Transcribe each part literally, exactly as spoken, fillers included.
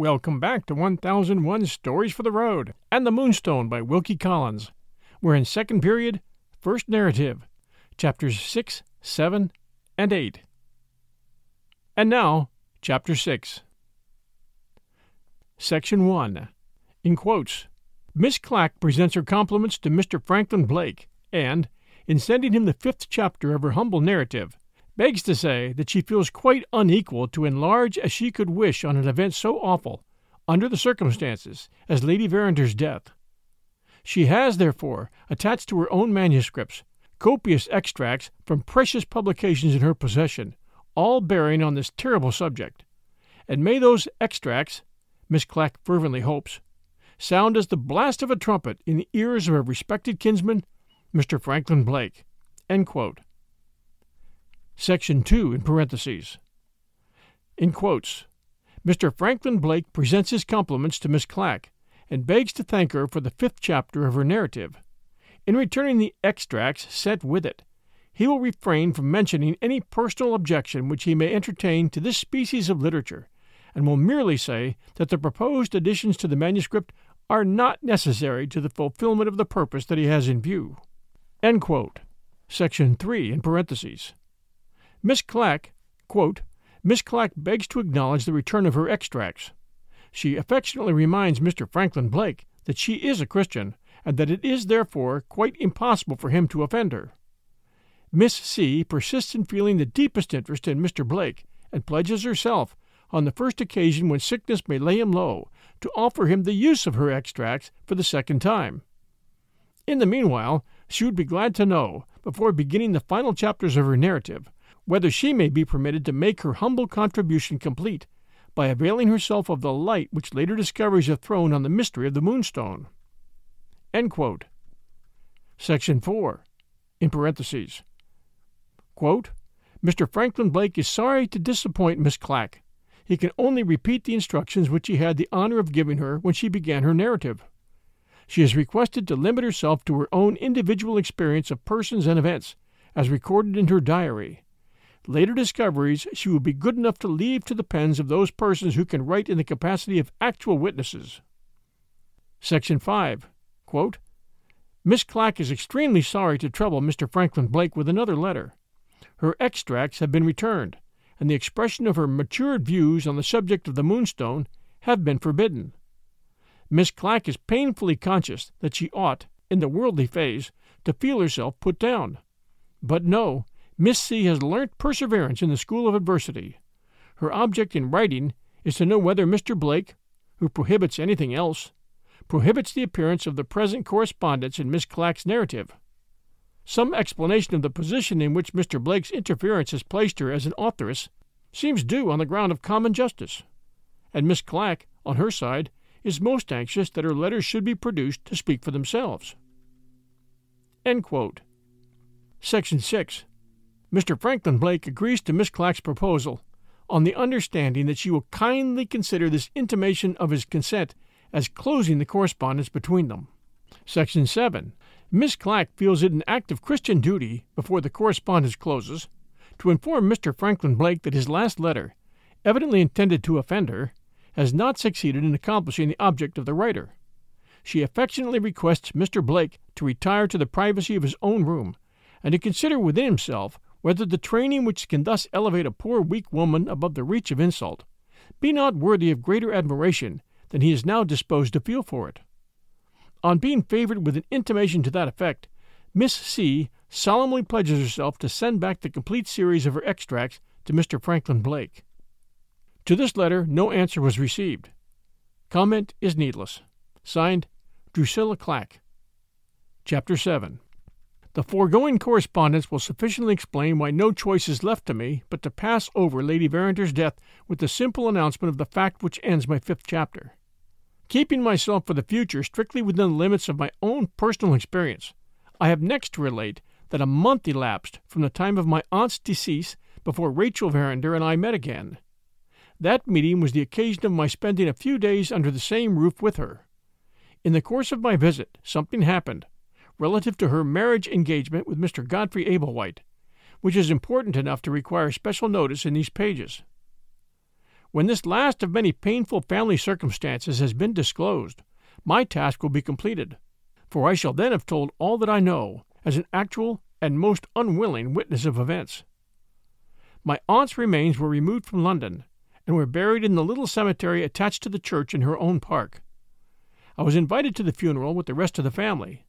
Welcome back to one thousand one Stories for the Road and The Moonstone by Wilkie Collins. We're in second period, first narrative, chapters six, seven, and eight. And now, chapter six. Section one. In quotes, Miss Clack presents her compliments to Mister Franklin Blake and, in sending him the fifth chapter of her humble narrative, begs to say that she feels quite unequal to enlarge as she could wish on an event so awful, under the circumstances, as Lady Verinder's death. She has, therefore, attached to her own manuscripts, copious extracts from precious publications in her possession, all bearing on this terrible subject, and may those extracts, Miss Clack fervently hopes, sound as the blast of a trumpet in the ears of her respected kinsman, Mister Franklin Blake." End quote. Section two, in parentheses. In quotes, Mister Franklin Blake presents his compliments to Miss Clack and begs to thank her for the fifth chapter of her narrative. In returning the extracts sent with it, he will refrain from mentioning any personal objection which he may entertain to this species of literature, and will merely say that the proposed additions to the manuscript are not necessary to the fulfillment of the purpose that he has in view. End quote. Section three, in parentheses. Miss Clack, quote, Miss Clack begs to acknowledge the return of her extracts. She affectionately reminds Mister Franklin Blake that she is a Christian, and that it is therefore quite impossible for him to offend her. Miss C. persists in feeling the deepest interest in Mister Blake, and pledges herself, on the first occasion when sickness may lay him low, to offer him the use of her extracts for the second time. In the meanwhile, she would be glad to know, before beginning the final chapters of her narrative, whether she may be permitted to make her humble contribution complete by availing herself of the light which later discoveries have thrown on the mystery of the Moonstone. End quote. Section four, in parentheses. Quote, Mister Franklin Blake is sorry to disappoint Miss Clack. He can only repeat the instructions which he had the honor of giving her when she began her narrative. She is requested to limit herself to her own individual experience of persons and events, as recorded in her diary. Later discoveries she will be good enough to leave to the pens of those persons who can write in the capacity of actual witnesses. Section five. Quote, Miss Clack is extremely sorry to trouble Mister Franklin Blake with another letter. Her extracts have been returned, and the expression of her matured views on the subject of the Moonstone have been forbidden. Miss Clack is painfully conscious that she ought, in the worldly phase, to feel herself put down. But no, Miss C. has learnt perseverance in the school of adversity. Her object in writing is to know whether Mister Blake, who prohibits anything else, prohibits the appearance of the present correspondence in Miss Clack's narrative. Some explanation of the position in which Mister Blake's interference has placed her as an authoress seems due on the ground of common justice, and Miss Clack, on her side, is most anxious that her letters should be produced to speak for themselves. End quote. Section six. Mister Franklin Blake agrees to Miss Clack's proposal on the understanding that she will kindly consider this intimation of his consent as closing the correspondence between them. Section seven. Miss Clack feels it an act of Christian duty, before the correspondence closes, to inform Mister Franklin Blake that his last letter, evidently intended to offend her, has not succeeded in accomplishing the object of the writer. She affectionately requests Mister Blake to retire to the privacy of his own room, and to consider within himself whether the training which can thus elevate a poor weak woman above the reach of insult be not worthy of greater admiration than he is now disposed to feel for it. On being favored with an intimation to that effect, Miss C. solemnly pledges herself to send back the complete series of her extracts to Mister Franklin Blake. To this letter no answer was received. Comment is needless. Signed, Drusilla Clack. Chapter seven. The foregoing correspondence will sufficiently explain why no choice is left to me but to pass over Lady Verinder's death with the simple announcement of the fact which ends my fifth chapter. Keeping myself for the future strictly within the limits of my own personal experience, I have next to relate that a month elapsed from the time of my aunt's decease before Rachel Verinder and I met again. That meeting was the occasion of my spending a few days under the same roof with her. In the course of my visit, something happened, relative to her marriage engagement with Mister Godfrey Ablewhite, which is important enough to require special notice in these pages. When this last of many painful family circumstances has been disclosed, my task will be completed, for I shall then have told all that I know as an actual and most unwilling witness of events. My aunt's remains were removed from London, and were buried in the little cemetery attached to the church in her own park. I was invited to the funeral with the rest of the family,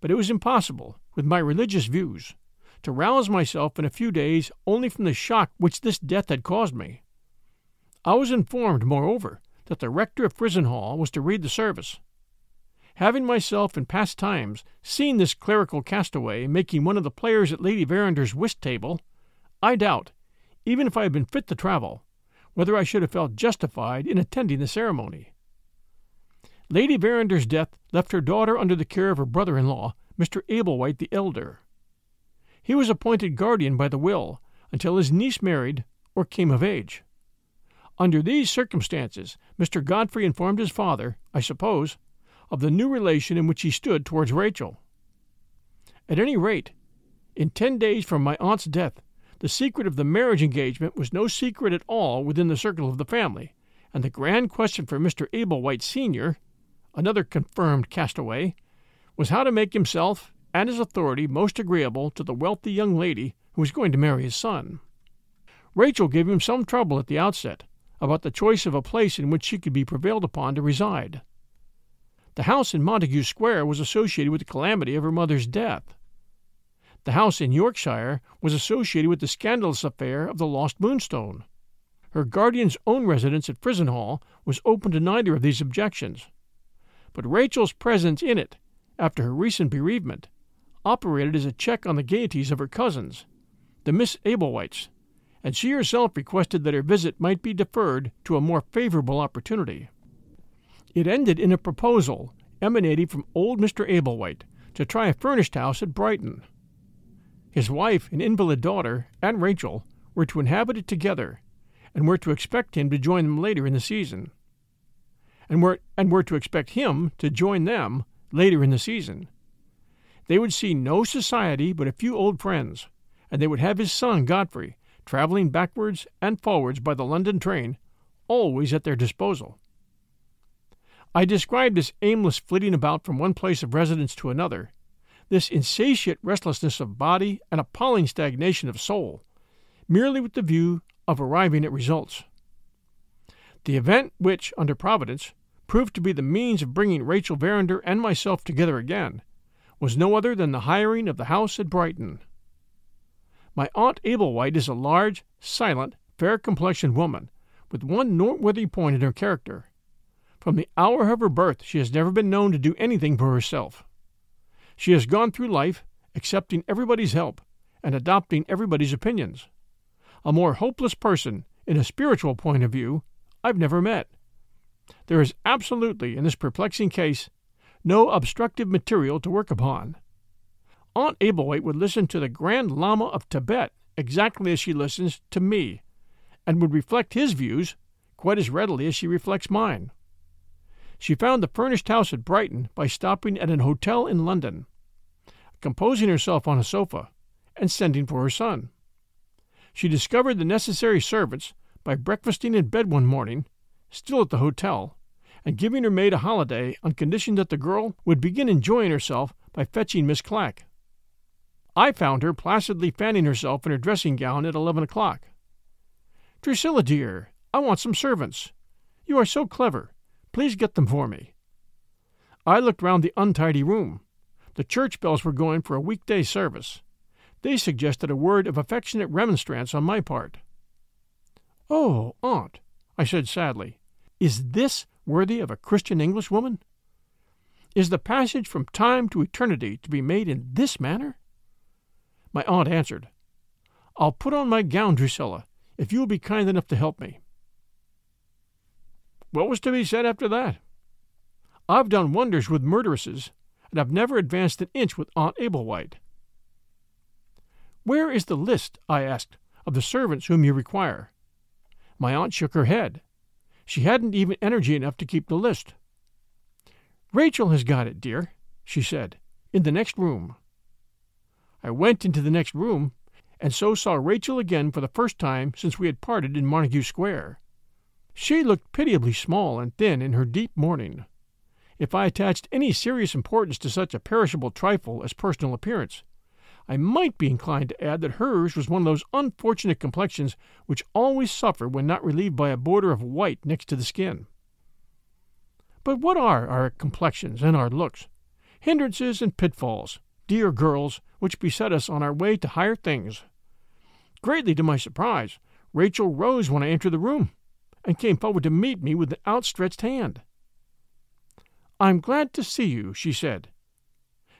but it was impossible, with my religious views, to rouse myself in a few days only from the shock which this death had caused me. I was informed, moreover, that the rector of Frizinghall was to read the service. Having myself in past times seen this clerical castaway making one of the players at Lady Verinder's whist table, I doubt, even if I had been fit to travel, whether I should have felt justified in attending the ceremony. Lady Verinder's death left her daughter under the care of her brother-in-law, Mister Ablewhite the elder. He was appointed guardian by the will until his niece married or came of age. Under these circumstances, Mister Godfrey informed his father, I suppose, of the new relation in which he stood towards Rachel. At any rate, in ten days from my aunt's death, the secret of the marriage engagement was no secret at all within the circle of the family, and the grand question for Mister Ablewhite Senior, another confirmed castaway, was how to make himself and his authority most agreeable to the wealthy young lady who was going to marry his son. Rachel gave him some trouble at the outset about the choice of a place in which she could be prevailed upon to reside. The house in Montague Square was associated with the calamity of her mother's death. The house in Yorkshire was associated with the scandalous affair of the lost Moonstone. Her guardian's own residence at Frizinghall was open to neither of these objections, but Rachel's presence in it, after her recent bereavement, operated as a check on the gaieties of her cousins, the Miss Ablewhites, and she herself requested that her visit might be deferred to a more favorable opportunity. It ended in a proposal emanating from old Mister Ablewhite to try a furnished house at Brighton. His wife and invalid daughter, and Rachel, were to inhabit it together, and were to expect him to join them later in the season, and were, and were to expect him to join them later in the season. They would see no society but a few old friends, and they would have his son, Godfrey, traveling backwards and forwards by the London train, always at their disposal. I described this aimless flitting about from one place of residence to another, this insatiate restlessness of body and appalling stagnation of soul, merely with the view of arriving at results. The event which, under Providence, proved to be the means of bringing Rachel Verinder and myself together again was no other than the hiring of the house at Brighton. My Aunt Ablewhite is a large, silent, fair-complexioned woman, with one noteworthy point in her character. From the hour of her birth she has never been known to do anything for herself. She has gone through life accepting everybody's help and adopting everybody's opinions. A more hopeless person, in a spiritual point of view, I've never met. There is absolutely, in this perplexing case, no obstructive material to work upon. Aunt Ablewhite would listen to the Grand Lama of Tibet exactly as she listens to me, and would reflect his views quite as readily as she reflects mine. She found the furnished house at Brighton by stopping at an hotel in London, composing herself on a sofa, and sending for her son. She discovered the necessary servants by breakfasting in bed one morning, still at the hotel, and giving her maid a holiday on condition that the girl would begin enjoying herself by fetching Miss Clack. I found her placidly fanning herself in her dressing-gown at eleven o'clock. "Drusilla, dear, I want some servants. You are so clever. Please get them for me." I looked round the untidy room. The church bells were going for a weekday service. They suggested a word of affectionate remonstrance on my part. "Oh, Aunt," I said sadly, "is this worthy of a Christian Englishwoman? Is the passage from time to eternity to be made in this manner?" My aunt answered, "I'll put on my gown, Drusilla, if you will be kind enough to help me." What was to be said after that? I've done wonders with murderesses, and I've never advanced an inch with Aunt Ablewhite. "Where is the list," I asked, "of the servants whom you require?" My aunt shook her head. She hadn't even energy enough to keep the list. "Rachel has got it, dear," she said, "in the next room." I went into the next room, and so saw Rachel again for the first time since we had parted in Montague Square. She looked pitiably small and thin in her deep mourning. If I attached any serious importance to such a perishable trifle as personal appearance, I might be inclined to add that hers was one of those unfortunate complexions which always suffer when not relieved by a border of white next to the skin. But what are our complexions and our looks? Hindrances and pitfalls, dear girls, which beset us on our way to higher things. Greatly to my surprise, Rachel rose when I entered the room, and came forward to meet me with an outstretched hand. "I'm glad to see you," she said.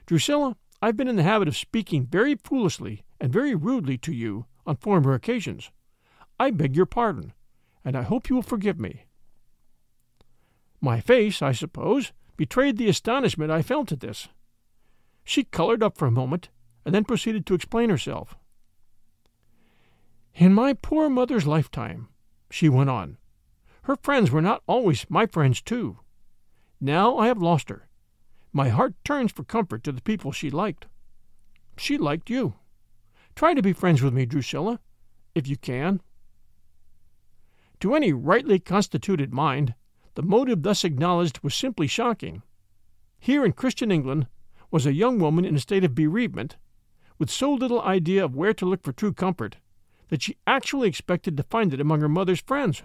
"Drusilla, I've been in the habit of speaking very foolishly and very rudely to you on former occasions. I beg your pardon, and I hope you will forgive me." My face, I suppose, betrayed the astonishment I felt at this. She colored up for a moment, and then proceeded to explain herself. "In my poor mother's lifetime," she went on, "her friends were not always my friends too. Now I have lost her. My heart turns for comfort to the people she liked. She liked you. Try to be friends with me, Drusilla, if you can." To any rightly constituted mind, the motive thus acknowledged was simply shocking. Here in Christian England was a young woman in a state of bereavement, with so little idea of where to look for true comfort that she actually expected to find it among her mother's friends.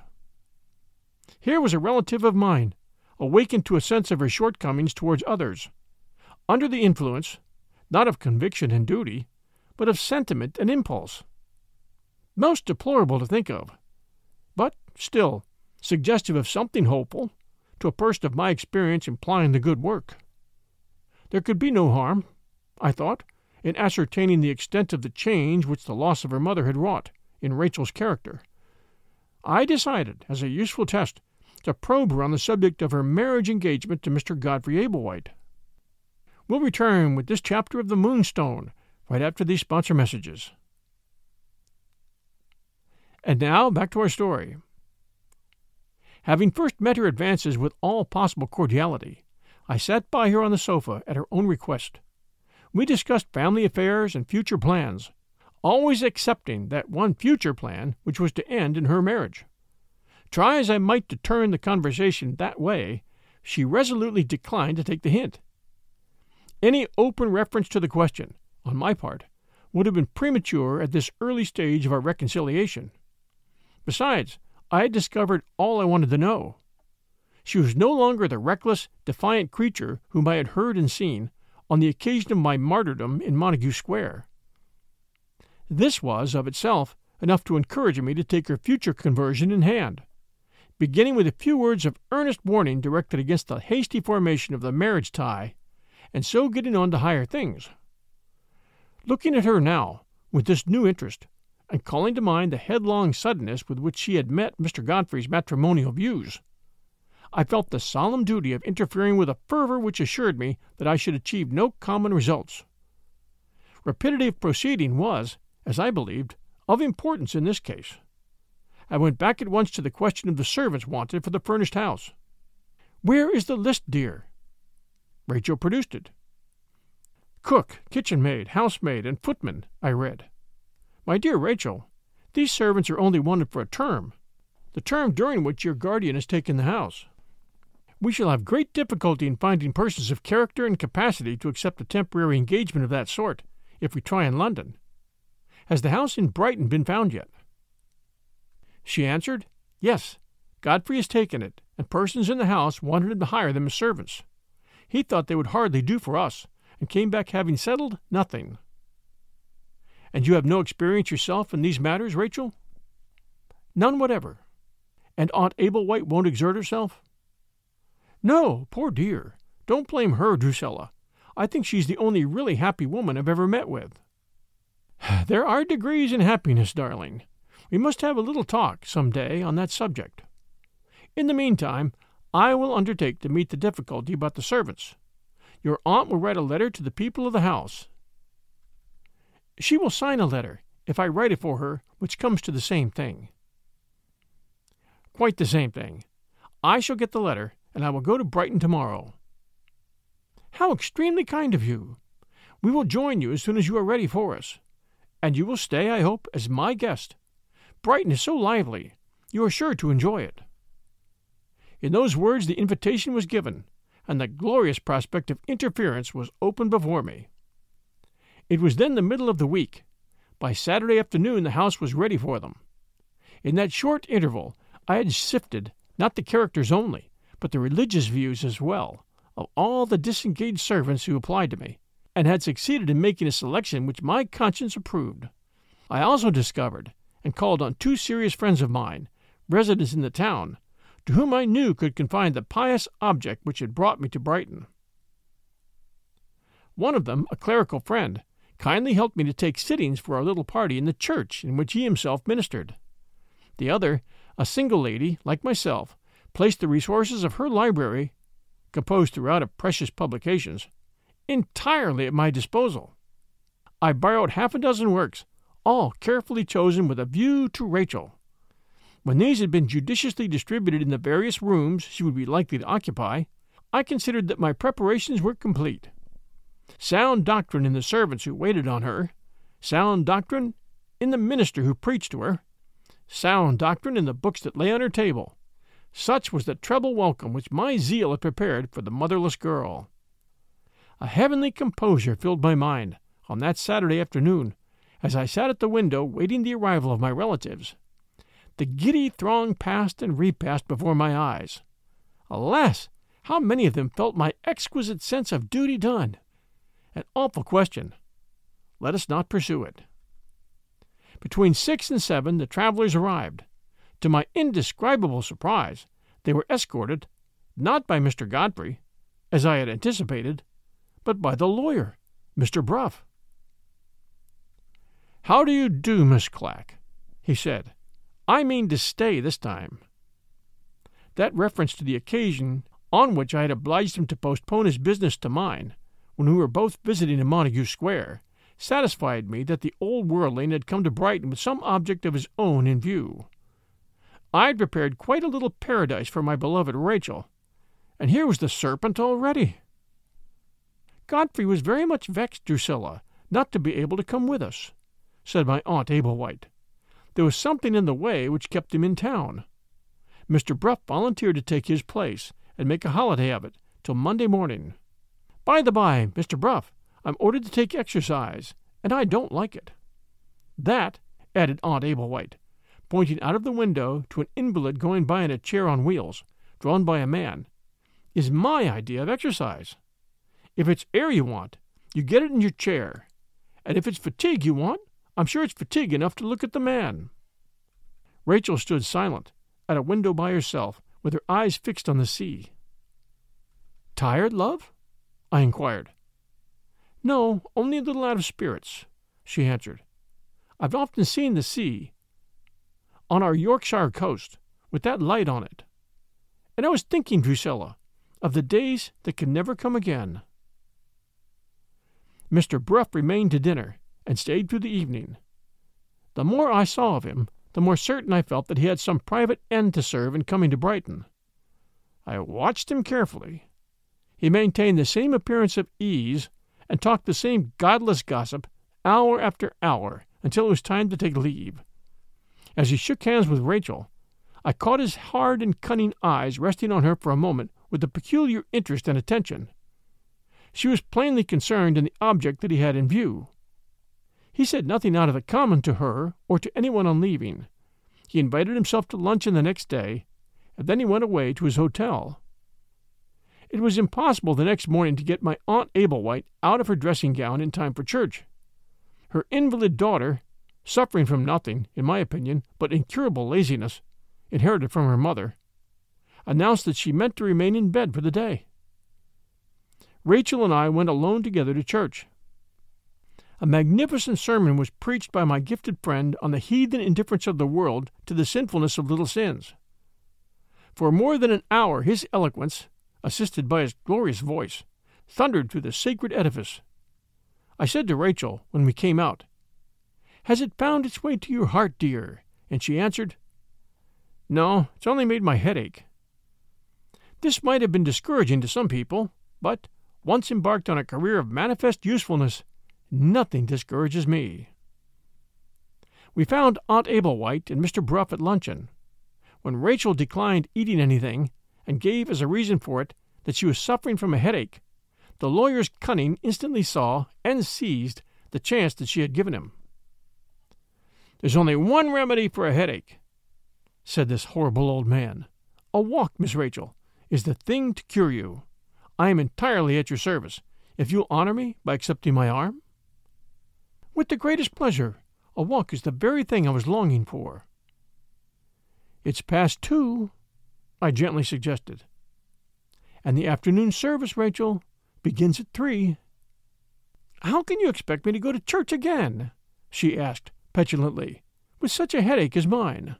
Here was a relative of mine, awakened to a sense of her shortcomings towards others, under the influence, not of conviction and duty, but of sentiment and impulse. Most deplorable to think of, but still suggestive of something hopeful, to a person of my experience implying the good work. There could be no harm, I thought, in ascertaining the extent of the change which the loss of her mother had wrought in Rachel's character. I decided, as a useful test, to probe her on the subject of her marriage engagement to Mister Godfrey Ablewhite. We'll return with this chapter of The Moonstone right after these sponsor messages. And now, back to our story. Having first met her advances with all possible cordiality, I sat by her on the sofa at her own request. We discussed family affairs and future plans, always excepting that one future plan which was to end in her marriage. Try as I might to turn the conversation that way, she resolutely declined to take the hint. Any open reference to the question, on my part, would have been premature at this early stage of our reconciliation. Besides, I had discovered all I wanted to know. She was no longer the reckless, defiant creature whom I had heard and seen on the occasion of my martyrdom in Montague Square. This was, of itself, enough to encourage me to take her future conversion in hand, beginning with a few words of earnest warning directed against the hasty formation of the marriage tie, and so getting on to higher things. Looking at her now, with this new interest, and calling to mind the headlong suddenness with which she had met Mister Godfrey's matrimonial views, I felt the solemn duty of interfering with a fervor which assured me that I should achieve no common results. Rapidity of proceeding was, as I believed, of importance in this case. I went back at once to the question of the servants wanted for the furnished house. "Where is the list, dear?" Rachel produced it. "Cook, kitchenmaid, housemaid, and footman," I read. "My dear Rachel, these servants are only wanted for a term, the term during which your guardian has taken the house. We shall have great difficulty in finding persons of character and capacity to accept a temporary engagement of that sort, if we try in London. Has the house in Brighton been found yet?" She answered, "Yes, Godfrey has taken it, and persons in the house wanted him to hire them as servants. He thought they would hardly do for us, and came back having settled nothing." "And you have no experience yourself in these matters, Rachel?" "None whatever." "And Aunt Ablewhite won't exert herself?" "No, poor dear. Don't blame her, Drusilla. I think she's the only really happy woman I've ever met with." "There are degrees in happiness, darling. We must have a little talk some day on that subject. In the meantime, I will undertake to meet the difficulty about the servants. Your aunt will write a letter to the people of the house." "She will sign a letter, if I write it for her, which comes to the same thing." "Quite the same thing. I shall get the letter, and I will go to Brighton tomorrow." "How extremely kind of you! We will join you as soon as you are ready for us. And you will stay, I hope, as my guest. Brighton is so lively. You are sure to enjoy it." In those words the invitation was given, and the glorious prospect of interference was open before me. It was then the middle of the week. By Saturday afternoon the house was ready for them. In that short interval I had sifted, not the characters only, but the religious views as well, of all the disengaged servants who applied to me, and had succeeded in making a selection which my conscience approved. I also discovered and called on two serious friends of mine, residents in the town, to whom I knew could confide the pious object which had brought me to Brighton. One of them, a clerical friend, kindly helped me to take sittings for our little party in the church in which he himself ministered. The other, a single lady, like myself, placed the resources of her library, composed throughout of precious publications, entirely at my disposal. I borrowed half a dozen works, all carefully chosen with a view to Rachel. When these had been judiciously distributed in the various rooms she would be likely to occupy, I considered that my preparations were complete. Sound doctrine in the servants who waited on her, sound doctrine in the minister who preached to her, sound doctrine in the books that lay on her table. Such was the treble welcome which my zeal had prepared for the motherless girl. A heavenly composure filled my mind, on that Saturday afternoon, as I sat at the window waiting the arrival of my relatives. The giddy throng passed and repassed before my eyes. Alas, how many of them felt my exquisite sense of duty done! An awful question. Let us not pursue it. Between six and seven the travellers arrived. To my indescribable surprise, they were escorted, not by Mister Godfrey, as I had anticipated, but by the lawyer, Mister Bruff. "How do you do, Miss Clack?" he said. "I mean to stay this time." That reference to the occasion on which I had obliged him to postpone his business to mine, when we were both visiting in Montague Square, satisfied me that the old worldling had come to Brighton with some object of his own in view. I had prepared quite a little paradise for my beloved Rachel, and here was the serpent already. "Godfrey was very much vexed, Drusilla, not to be able to come with us," said my Aunt Ablewhite. "There was something in the way which kept him in town. Mister Bruff volunteered to take his place and make a holiday of it till Monday morning. By the by, Mister Bruff, I'm ordered to take exercise, and I don't like it." "That," added Aunt Ablewhite, pointing out of the window to an invalid going by in a chair on wheels, drawn by a man, "is my idea of exercise. If it's air you want, you get it in your chair, and if it's fatigue you want, I'm sure it's fatigue enough to look at the man." Rachel stood silent, at a window by herself, with her eyes fixed on the sea. "Tired, love?" I inquired. "No, only a little out of spirits," she answered. "I've often seen the sea, on our Yorkshire coast, with that light on it. And I was thinking, Drusilla, of the days that can never come again." Mister Bruff remained to dinner, and stayed through the evening. The more I saw of him, the more certain I felt that he had some private end to serve in coming to Brighton. I watched him carefully. He maintained the same appearance of ease, and talked the same godless gossip hour after hour until it was time to take leave. As he shook hands with Rachel, I caught his hard and cunning eyes resting on her for a moment with a peculiar interest and attention. She was plainly concerned in the object that he had in view. He said nothing out of the common to her or to anyone on leaving. He invited himself to luncheon the next day, and then he went away to his hotel. It was impossible the next morning to get my Aunt Ablewhite out of her dressing-gown in time for church. Her invalid daughter, suffering from nothing, in my opinion, but incurable laziness, inherited from her mother, announced that she meant to remain in bed for the day. Rachel and I went alone together to church. A magnificent sermon was preached by my gifted friend on the heathen indifference of the world to the sinfulness of little sins. For more than an hour his eloquence, assisted by his glorious voice, thundered through the sacred edifice. I said to Rachel, when we came out, "Has it found its way to your heart, dear?" And she answered, "No, it's only made my head ache." This might have been discouraging to some people, but, once embarked on a career of manifest usefulness, nothing discourages me. We found Aunt Ablewhite and Mister Bruff at luncheon. When Rachel declined eating anything, and gave as a reason for it that she was suffering from a headache, the lawyer's cunning instantly saw and seized the chance that she had given him. "There's only one remedy for a headache," said this horrible old man. "A walk, Miss Rachel, is the thing to cure you. I am entirely at your service, if you'll honor me by accepting my arm." "With the greatest pleasure. A walk is the very thing I was longing for." "It's past two," I gently suggested. "And the afternoon service, Rachel, begins at three." "How can you expect me to go to church again?" she asked petulantly, "with such a headache as mine?"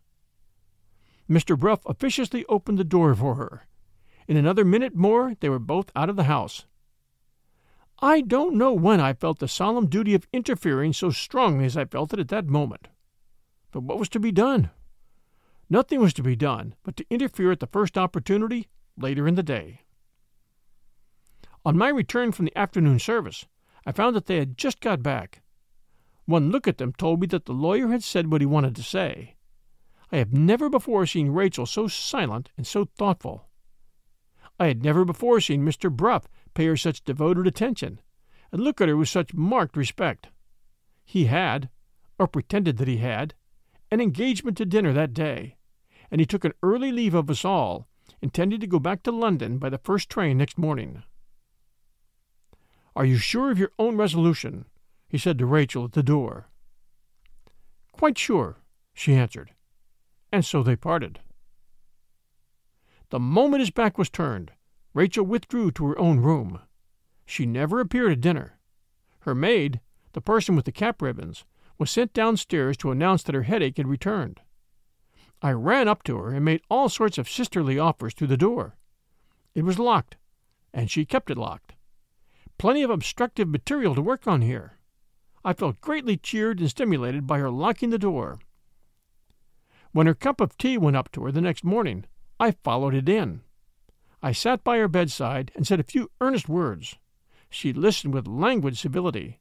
Mister Bruff officiously opened the door for her. In another minute more they were both out of the house. I don't know when I felt the solemn duty of interfering so strongly as I felt it at that moment. But what was to be done? Nothing was to be done but to interfere at the first opportunity later in the day. On my return from the afternoon service, I found that they had just got back. One look at them told me that the lawyer had said what he wanted to say. I have never before seen Rachel so silent and so thoughtful. I had never before seen Mister Bruff pay her such devoted attention, and look at her with such marked respect. He had, or pretended that he had, an engagement to dinner that day, and he took an early leave of us all, intending to go back to London by the first train next morning. "Are you sure of your own resolution?" he said to Rachel at the door. "Quite sure," she answered, and so they parted. The moment his back was turned, Rachel withdrew to her own room. She never appeared at dinner. Her maid, the person with the cap ribbons, was sent downstairs to announce that her headache had returned. I ran up to her and made all sorts of sisterly offers through the door. It was locked, and she kept it locked. Plenty of obstructive material to work on here. I felt greatly cheered and stimulated by her locking the door. When her cup of tea went up to her the next morning, I followed it in. I sat by her bedside and said a few earnest words. She listened with languid civility.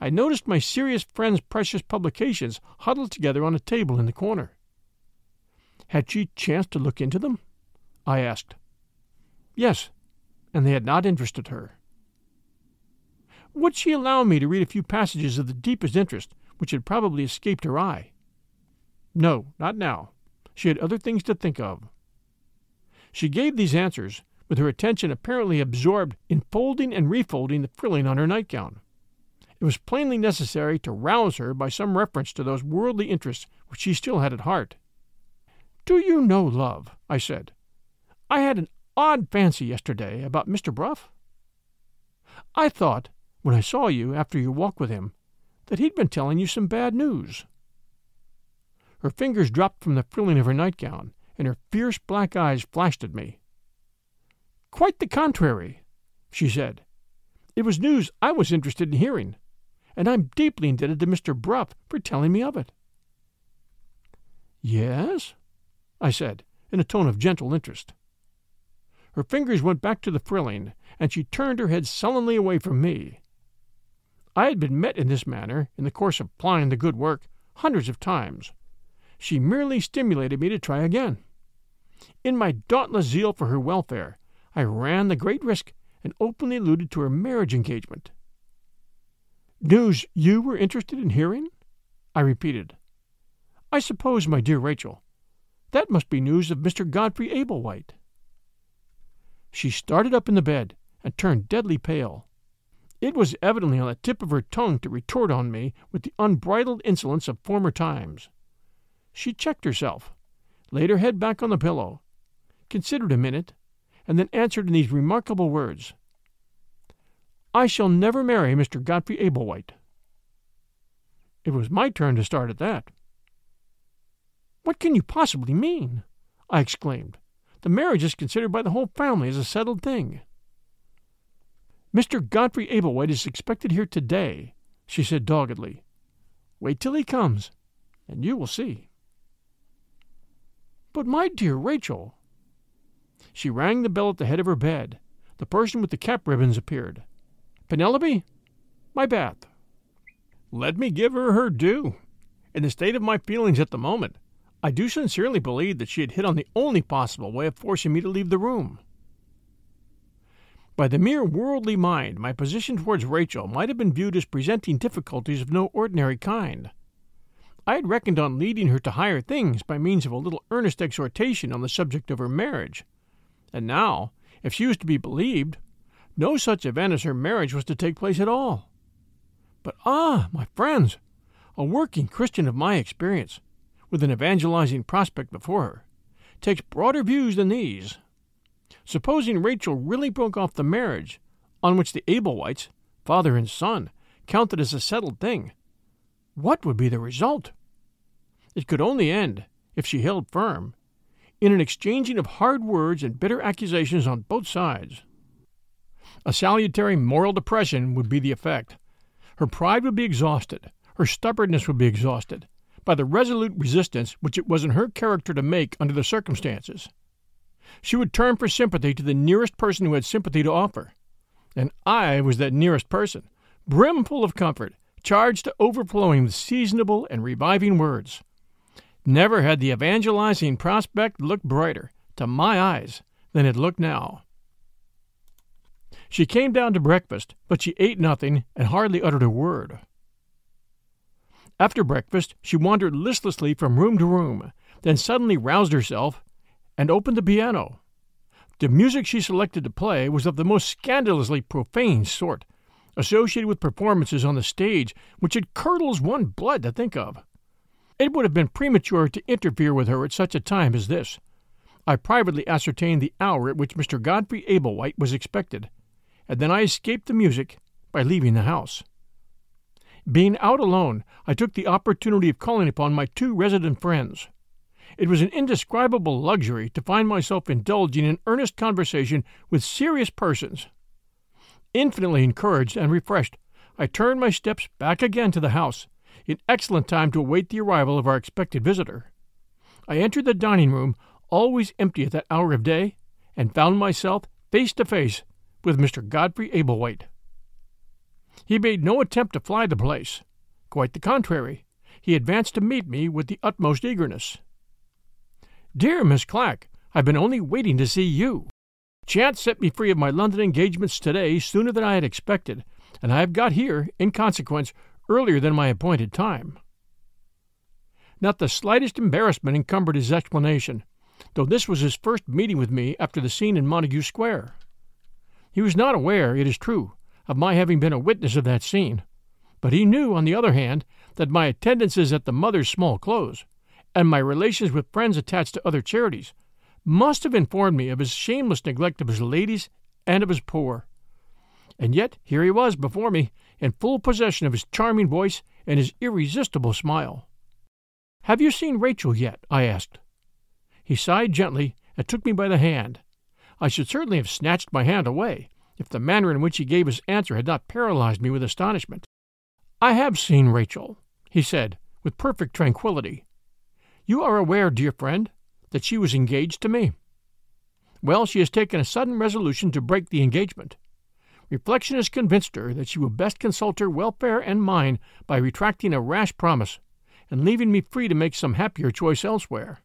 I noticed my serious friend's precious publications huddled together on a table in the corner. "Had she chanced to look into them?" I asked. Yes, and they had not interested her. Would she allow me to read a few passages of the deepest interest which had probably escaped her eye? No, not now. She had other things to think of. She gave these answers, with her attention apparently absorbed in folding and refolding the frilling on her nightgown. It was plainly necessary to rouse her by some reference to those worldly interests which she still had at heart. "Do you know, love," I said, "I had an odd fancy yesterday about Mister Bruff. I thought, when I saw you after your walk with him, that he'd been telling you some bad news." Her fingers dropped from the frilling of her nightgown, and her fierce black eyes flashed at me. "Quite the contrary," she said. "It was news I was interested in hearing, and I'm deeply indebted to Mister Bruff for telling me of it." "Yes?" I said, in a tone of gentle interest. Her fingers went back to the frilling, and she turned her head sullenly away from me. I had been met in this manner, in the course of plying the good work, hundreds of times. She merely stimulated me to try again. In my dauntless zeal for her welfare, I ran the great risk and openly alluded to her marriage engagement. "News you were interested in hearing?" I repeated. "I suppose, my dear Rachel, that must be news of Mister Godfrey Ablewhite." She started up in the bed and turned deadly pale. It was evidently on the tip of her tongue to retort on me with the unbridled insolence of former times. She checked herself, laid her head back on the pillow, considered a minute, and then answered in these remarkable words, "I shall never marry Mister Godfrey Ablewhite." It was my turn to start at that. "What can you possibly mean?" I exclaimed. "The marriage is considered by the whole family as a settled thing." "Mister Godfrey Ablewhite is expected here today," she said doggedly. "Wait till he comes, and you will see." "But my dear Rachel—" She rang the bell at the head of her bed. The person with the cap ribbons appeared. "Penelope, my bath." Let me give her her due. In the state of my feelings at the moment, I do sincerely believe that she had hit on the only possible way of forcing me to leave the room. By the mere worldly mind, my position towards Rachel might have been viewed as presenting difficulties of no ordinary kind. I had reckoned on leading her to higher things by means of a little earnest exhortation on the subject of her marriage, and now, if she was to be believed, no such event as her marriage was to take place at all. But ah, my friends, a working Christian of my experience, with an evangelizing prospect before her, takes broader views than these. Supposing Rachel really broke off the marriage, on which the Ablewhites, father and son, counted as a settled thing, what would be the result? It could only end, if she held firm, in an exchanging of hard words and bitter accusations on both sides. A salutary moral depression would be the effect. Her pride would be exhausted, her stubbornness would be exhausted, by the resolute resistance which it was in her character to make under the circumstances. She would turn for sympathy to the nearest person who had sympathy to offer. And I was that nearest person, brimful of comfort, charged to overflowing with seasonable and reviving words. Never had the evangelizing prospect looked brighter, to my eyes, than it looked now. She came down to breakfast, but she ate nothing and hardly uttered a word. After breakfast she wandered listlessly from room to room, then suddenly roused herself and opened the piano. The music she selected to play was of the most scandalously profane sort, associated with performances on the stage which it curdles one's blood to think of. It would have been premature to interfere with her at such a time as this. I privately ascertained the hour at which Mister Godfrey Ablewhite was expected, and then I escaped the music by leaving the house. Being out alone, I took the opportunity of calling upon my two resident friends. It was an indescribable luxury to find myself indulging in earnest conversation with serious persons. Infinitely encouraged and refreshed, I turned my steps back again to the house, in excellent time to await the arrival of our expected visitor. I entered the dining room, always empty at that hour of day, and found myself face to face with Mister Godfrey Ablewhite. He made no attempt to fly the place. Quite the contrary, he advanced to meet me with the utmost eagerness. "Dear Miss Clack, I've been only waiting to see you. Chance set me free of my London engagements today sooner than I had expected, and I have got here, in consequence, earlier than my appointed time." Not the slightest embarrassment encumbered his explanation, though this was his first meeting with me after the scene in Montague Square. He was not aware, it is true, of my having been a witness of that scene, but he knew, on the other hand, that my attendances at the Mother's Small Clothes, and my relations with friends attached to other charities, must have informed me of his shameless neglect of his ladies and of his poor. And yet here he was before me, in full possession of his charming voice and his irresistible smile. "Have you seen Rachel yet?" I asked. He sighed gently and took me by the hand. I should certainly have snatched my hand away, if the manner in which he gave his answer had not paralyzed me with astonishment. "I have seen Rachel," he said, with perfect tranquillity. "You are aware, dear friend, that she was engaged to me. Well, she has taken a sudden resolution to break the engagement. Reflection has convinced her that she will best consult her welfare and mine by retracting a rash promise, and leaving me free to make some happier choice elsewhere.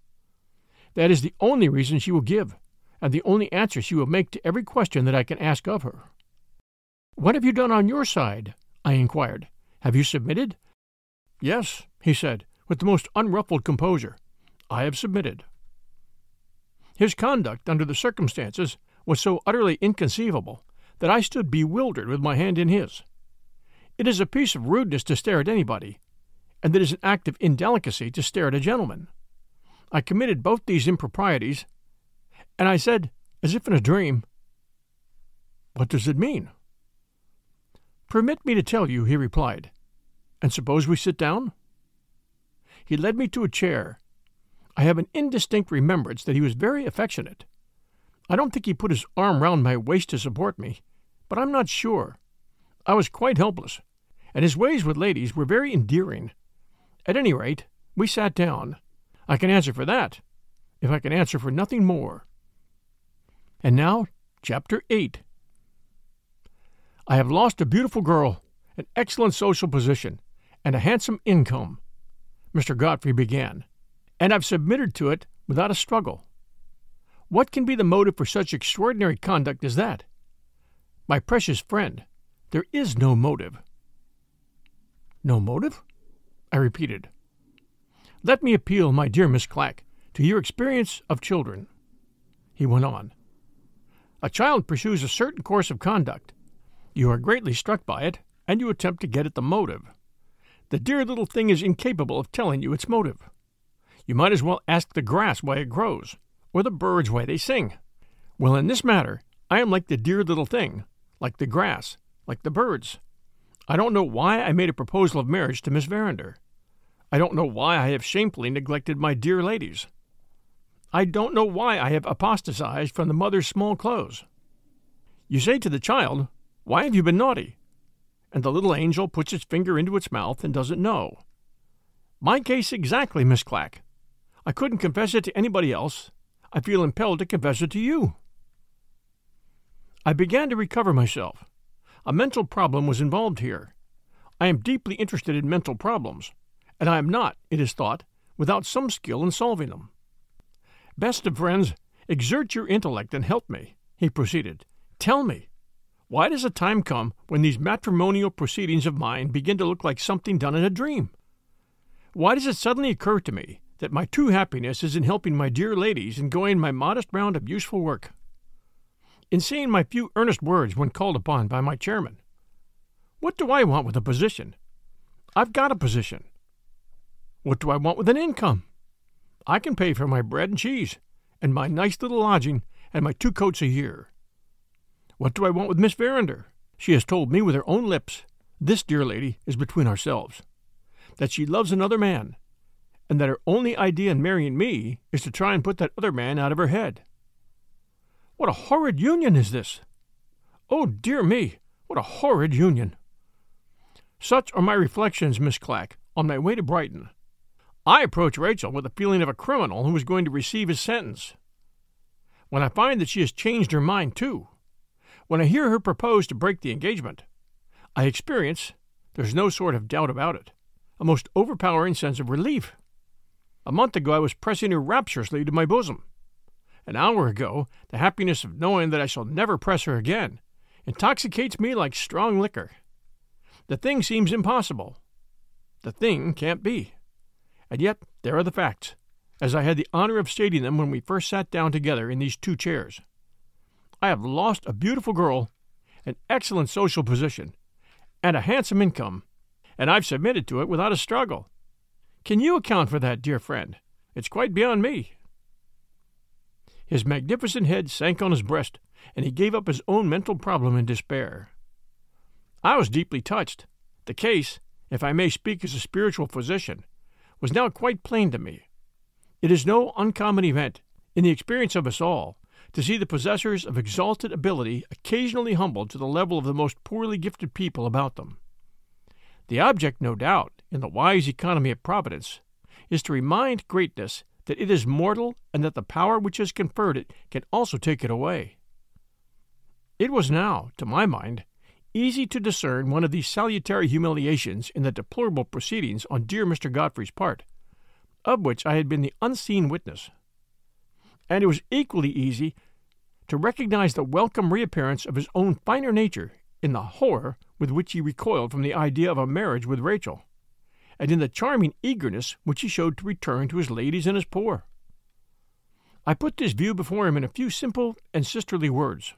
That is the only reason she will give, and the only answer she will make to every question that I can ask of her." "What have you done on your side?" I inquired. "Have you submitted?" "Yes," he said, with the most unruffled composure, "I have submitted." His conduct, under the circumstances, was so utterly inconceivable that I stood bewildered with my hand in his. It is a piece of rudeness to stare at anybody, and it is an act of indelicacy to stare at a gentleman. I committed both these improprieties, and I said, as if in a dream, "What does it mean?" "Permit me to tell you," he replied, "and suppose we sit down?" He led me to a chair. I have an indistinct remembrance that he was very affectionate. I don't think he put his arm round my waist to support me, but I'm not sure. I was quite helpless, and his ways with ladies were very endearing. At any rate, we sat down. I can answer for that, if I can answer for nothing more. And now, Chapter eight. I have lost a beautiful girl, an excellent social position, and a handsome income, Mister Godfrey began, and I've submitted to it without a struggle. What can be the motive for such extraordinary conduct as that? My precious friend, there is no motive." "No motive?" I repeated. "Let me appeal, my dear Miss Clack, to your experience of children," he went on. "A child pursues a certain course of conduct. You are greatly struck by it, and you attempt to get at the motive. The dear little thing is incapable of telling you its motive. You might as well ask the grass why it grows, or the birds why they sing. Well, in this matter, I am like the dear little thing, like the grass, like the birds. I don't know why I made a proposal of marriage to Miss Verinder. I don't know why I have shamefully neglected my dear ladies. I don't know why I have apostatized from the mother's small clothes. You say to the child, 'Why have you been naughty?' And the little angel puts its finger into its mouth and doesn't know. My case exactly, Miss Clack. I couldn't confess it to anybody else. I feel impelled to confess it to you." I began to recover myself. A mental problem was involved here. I am deeply interested in mental problems, and I am not, it is thought, without some skill in solving them. "Best of friends, exert your intellect and help me," he proceeded. "Tell me, why does a time come when these matrimonial proceedings of mine begin to look like something done in a dream? Why does it suddenly occur to me that my true happiness is in helping my dear ladies and going my modest round of useful work? In saying my few earnest words when called upon by my chairman. What do I want with a position? I've got a position. What do I want with an income? I can pay for my bread and cheese, and my nice little lodging, and my two coats a year. What do I want with Miss Verinder? She has told me with her own lips, this dear lady is between ourselves, that she loves another man, and that her only idea in marrying me is to try and put that other man out of her head. What a horrid union is this! Oh, dear me, what a horrid union! Such are my reflections, Miss Clack, on my way to Brighton. I approach Rachel with the feeling of a criminal who is going to receive his sentence. When I find that she has changed her mind, too, when I hear her propose to break the engagement, I experience, there's no sort of doubt about it, a most overpowering sense of relief. A month ago I was pressing her rapturously to my bosom. An hour ago, the happiness of knowing that I shall never press her again intoxicates me like strong liquor. The thing seems impossible. The thing can't be. And yet, there are the facts, as I had the honor of stating them when we first sat down together in these two chairs. I have lost a beautiful girl, an excellent social position, and a handsome income, and I've submitted to it without a struggle. Can you account for that, dear friend? It's quite beyond me." His magnificent head sank on his breast, and he gave up his own mental problem in despair. I was deeply touched. The case, if I may speak as a spiritual physician, was now quite plain to me. It is no uncommon event, in the experience of us all, to see the possessors of exalted ability occasionally humbled to the level of the most poorly gifted people about them. The object, no doubt, in the wise economy of Providence, is to remind greatness that it is mortal and that the power which has conferred it can also take it away. It was now, to my mind, easy to discern one of these salutary humiliations in the deplorable proceedings on dear Mister Godfrey's part, of which I had been the unseen witness. And it was equally easy to recognize the welcome reappearance of his own finer nature in the horror with which he recoiled from the idea of a marriage with Rachel, and in the charming eagerness which he showed to return to his ladies and his poor. I put this view before him in a few simple and sisterly words.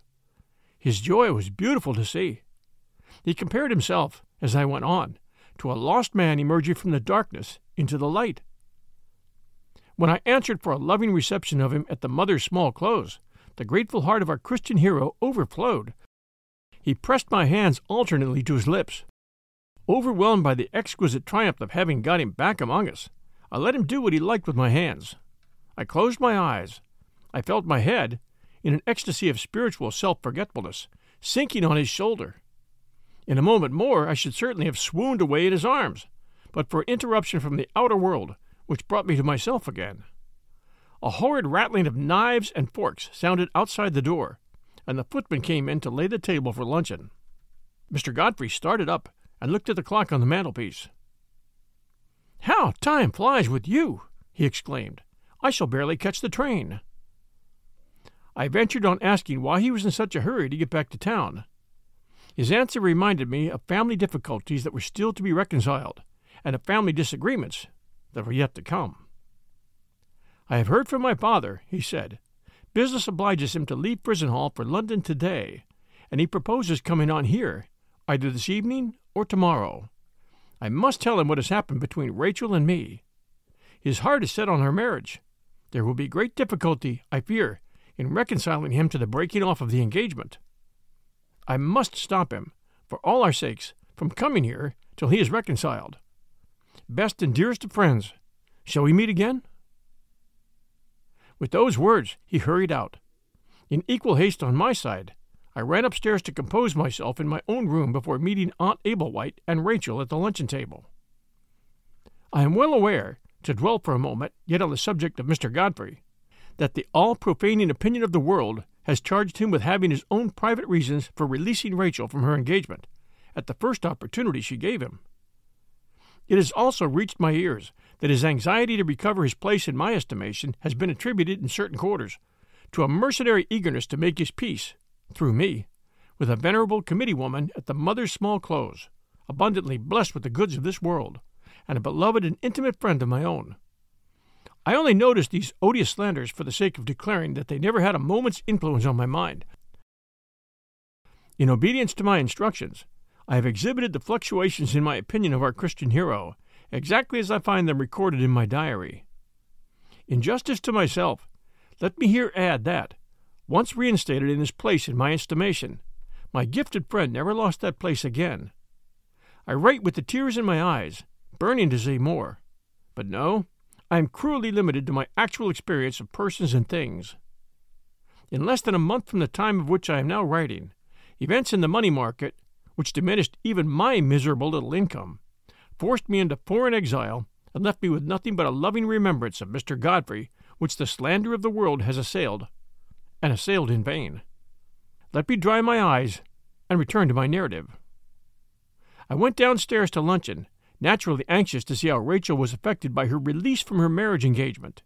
His joy was beautiful to see. He compared himself, as I went on, to a lost man emerging from the darkness into the light. When I answered for a loving reception of him at the mother's small clothes, the grateful heart of our Christian hero overflowed. He pressed my hands alternately to his lips. Overwhelmed by the exquisite triumph of having got him back among us, I let him do what he liked with my hands. I closed my eyes. I felt my head, in an ecstasy of spiritual self-forgetfulness, sinking on his shoulder. In a moment more I should certainly have swooned away in his arms, but for interruption from the outer world, which brought me to myself again. A horrid rattling of knives and forks sounded outside the door, and the footman came in to lay the table for luncheon. Mister Godfrey started up and looked at the clock on the mantelpiece. "How time flies with you!" he exclaimed. "I shall barely catch the train." I ventured on asking why he was in such a hurry to get back to town. His answer reminded me of family difficulties that were still to be reconciled, and of family disagreements that were yet to come. "I have heard from my father," he said. "Business obliges him to leave Frizinghall for London today, and he proposes coming on here, either this evening or tomorrow. I must tell him what has happened between Rachel and me. His heart is set on her marriage. There will be great difficulty, I fear, in reconciling him to the breaking off of the engagement. I must stop him, for all our sakes, from coming here till he is reconciled. Best and dearest of friends, shall we meet again?" With those words he hurried out. In equal haste on my side, I ran upstairs to compose myself in my own room before meeting Aunt Ablewhite and Rachel at the luncheon table. I am well aware, to dwell for a moment yet on the subject of Mister Godfrey, that the all-profaning opinion of the world has charged him with having his own private reasons for releasing Rachel from her engagement at the first opportunity she gave him. It has also reached my ears that his anxiety to recover his place in my estimation has been attributed in certain quarters to a mercenary eagerness to make his peace, through me, with a venerable committee-woman at the Mother's Small Clothes, abundantly blessed with the goods of this world, and a beloved and intimate friend of my own. I only noticed these odious slanders for the sake of declaring that they never had a moment's influence on my mind. In obedience to my instructions, I have exhibited the fluctuations in my opinion of our Christian hero, exactly as I find them recorded in my diary. In justice to myself, let me here add that, once reinstated in his place in my estimation, my gifted friend never lost that place again. I write with the tears in my eyes, burning to say more, but no, I am cruelly limited to my actual experience of persons and things. In less than a month from the time of which I am now writing, events in the money market, which diminished even my miserable little income, forced me into foreign exile and left me with nothing but a loving remembrance of Mister Godfrey, which the slander of the world has assailed, and assailed in vain. Let me dry my eyes and return to my narrative. I went downstairs to luncheon, naturally anxious to see how Rachel was affected by her release from her marriage engagement.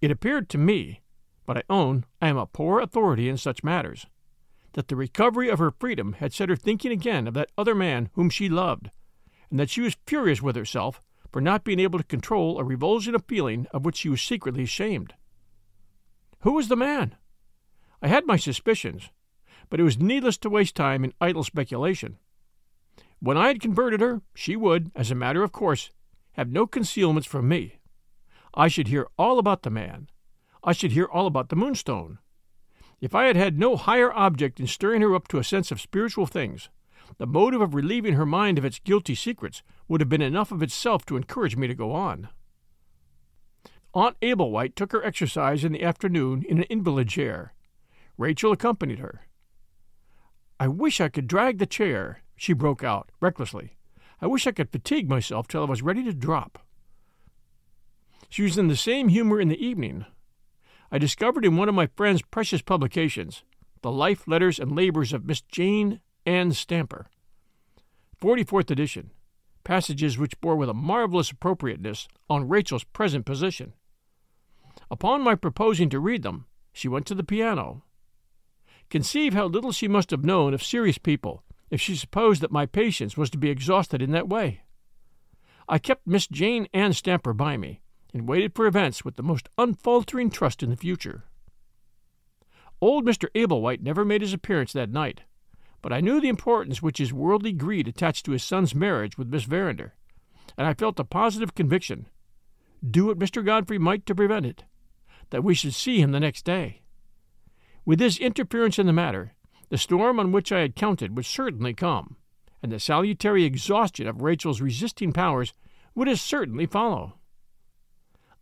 It appeared to me, but I own I am a poor authority in such matters, that the recovery of her freedom had set her thinking again of that other man whom she loved, and that she was furious with herself for not being able to control a revulsion of feeling of which she was secretly ashamed. Who was the man? I had my suspicions, but it was needless to waste time in idle speculation. When I had converted her, she would, as a matter of course, have no concealments from me. I should hear all about the man. I should hear all about the Moonstone. If I had had no higher object in stirring her up to a sense of spiritual things, the motive of relieving her mind of its guilty secrets would have been enough of itself to encourage me to go on. Aunt Ablewhite took her exercise in the afternoon in an invalid chair. Rachel accompanied her. "I wish I could drag the chair," she broke out, recklessly. "I wish I could fatigue myself till I was ready to drop." She was in the same humor in the evening. I discovered in one of my friend's precious publications, The Life, Letters, and Labors of Miss Jane Ann Stamper, forty-fourth edition, passages which bore with a marvelous appropriateness on Rachel's present position. Upon my proposing to read them, she went to the piano. Conceive how little she must have known of serious people if she supposed that my patience was to be exhausted in that way. I kept Miss Jane Ann Stamper by me, and waited for events with the most unfaltering trust in the future. Old Mister Ablewhite never made his appearance that night, but I knew the importance which his worldly greed attached to his son's marriage with Miss Verinder, and I felt a positive conviction, do what Mister Godfrey might to prevent it, that we should see him the next day. With his interference in the matter, the storm on which I had counted would certainly come, and the salutary exhaustion of Rachel's resisting powers would as certainly follow.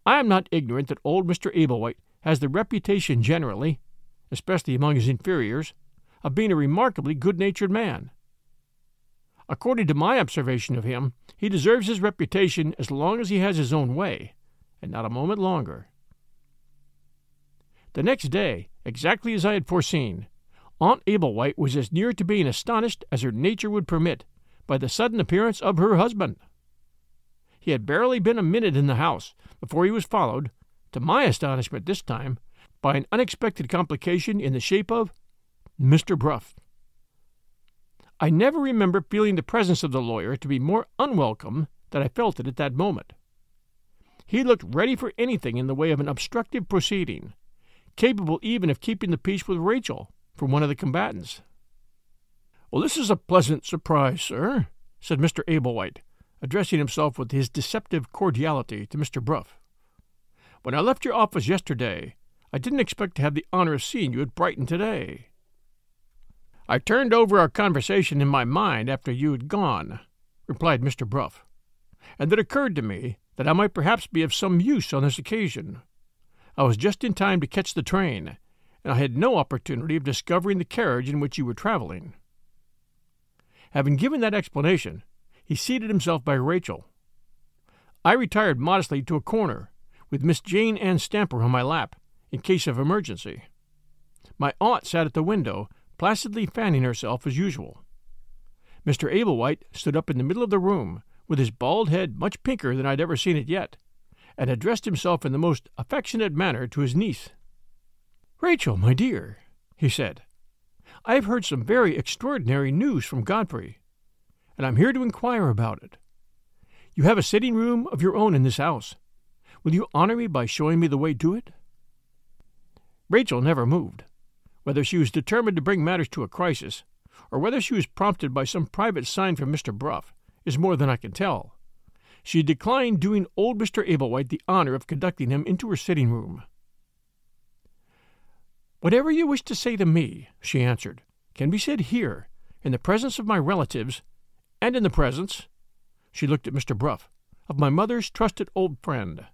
I am not ignorant that old Mister Ablewhite has the reputation generally, especially among his inferiors, of being a remarkably good-natured man. According to my observation of him, he deserves his reputation as long as he has his own way, and not a moment longer. The next day, exactly as I had foreseen, Aunt Ablewhite was as near to being astonished as her nature would permit by the sudden appearance of her husband. He had barely been a minute in the house before he was followed, to my astonishment this time, by an unexpected complication in the shape of Mister Bruff. I never remember feeling the presence of the lawyer to be more unwelcome than I felt it at that moment. He looked ready for anything in the way of an obstructive proceeding, capable even of keeping the peace with Rachel for one of the combatants. "Well, this is a pleasant surprise, sir," said Mister Ablewhite, addressing himself with his deceptive cordiality to Mister Bruff. "When I left your office yesterday, I didn't expect to have the honor of seeing you at Brighton today. I turned over our conversation in my mind after you had gone," replied Mister Bruff, "and it occurred to me that I might perhaps be of some use on this occasion. I was just in time to catch the train, and I had no opportunity of discovering the carriage in which you were travelling." Having given that explanation, he seated himself by Rachel. I retired modestly to a corner, with Miss Jane Ann Stamper on my lap, in case of emergency. My aunt sat at the window, placidly fanning herself as usual. Mister Ablewhite stood up in the middle of the room, with his bald head much pinker than I'd ever seen it yet, and addressed himself in the most affectionate manner to his niece. "Rachel, my dear," he said, "I have heard some very extraordinary news from Godfrey, and I'm here to inquire about it. You have a sitting-room of your own in this house. Will you honor me by showing me the way to it?" Rachel never moved. Whether she was determined to bring matters to a crisis, or whether she was prompted by some private sign from Mister Bruff, is more than I can tell. She declined doing old Mister Ablewhite the honor of conducting him into her sitting-room. "Whatever you wish to say to me," she answered, "can be said here, in the presence of my relatives, and in the presence," she looked at Mister Bruff, "of my mother's trusted old friend."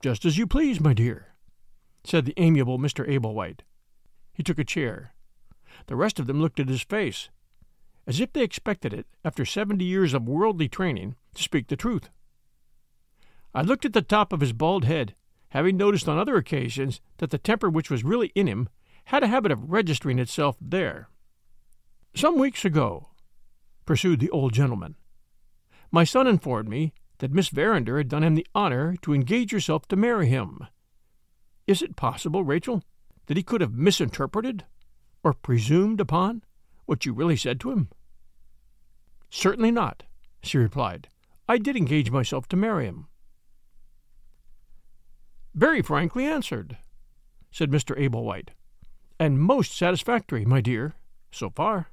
"Just as you please, my dear," said the amiable Mister Ablewhite. He took a chair. The rest of them looked at his face, as if they expected it, after seventy years of worldly training, to speak the truth. I looked at the top of his bald head, having noticed on other occasions that the temper which was really in him had a habit of registering itself there. "Some weeks ago," pursued the old gentleman, "my son informed me that Miss Verinder had done him the honor to engage herself to marry him. Is it possible, Rachel, that he could have misinterpreted, or presumed upon, what you really said to him?" "Certainly not," she replied. "I did engage myself to marry him." "Very frankly answered," said Mister Ablewhite, "and most satisfactory, my dear, so far.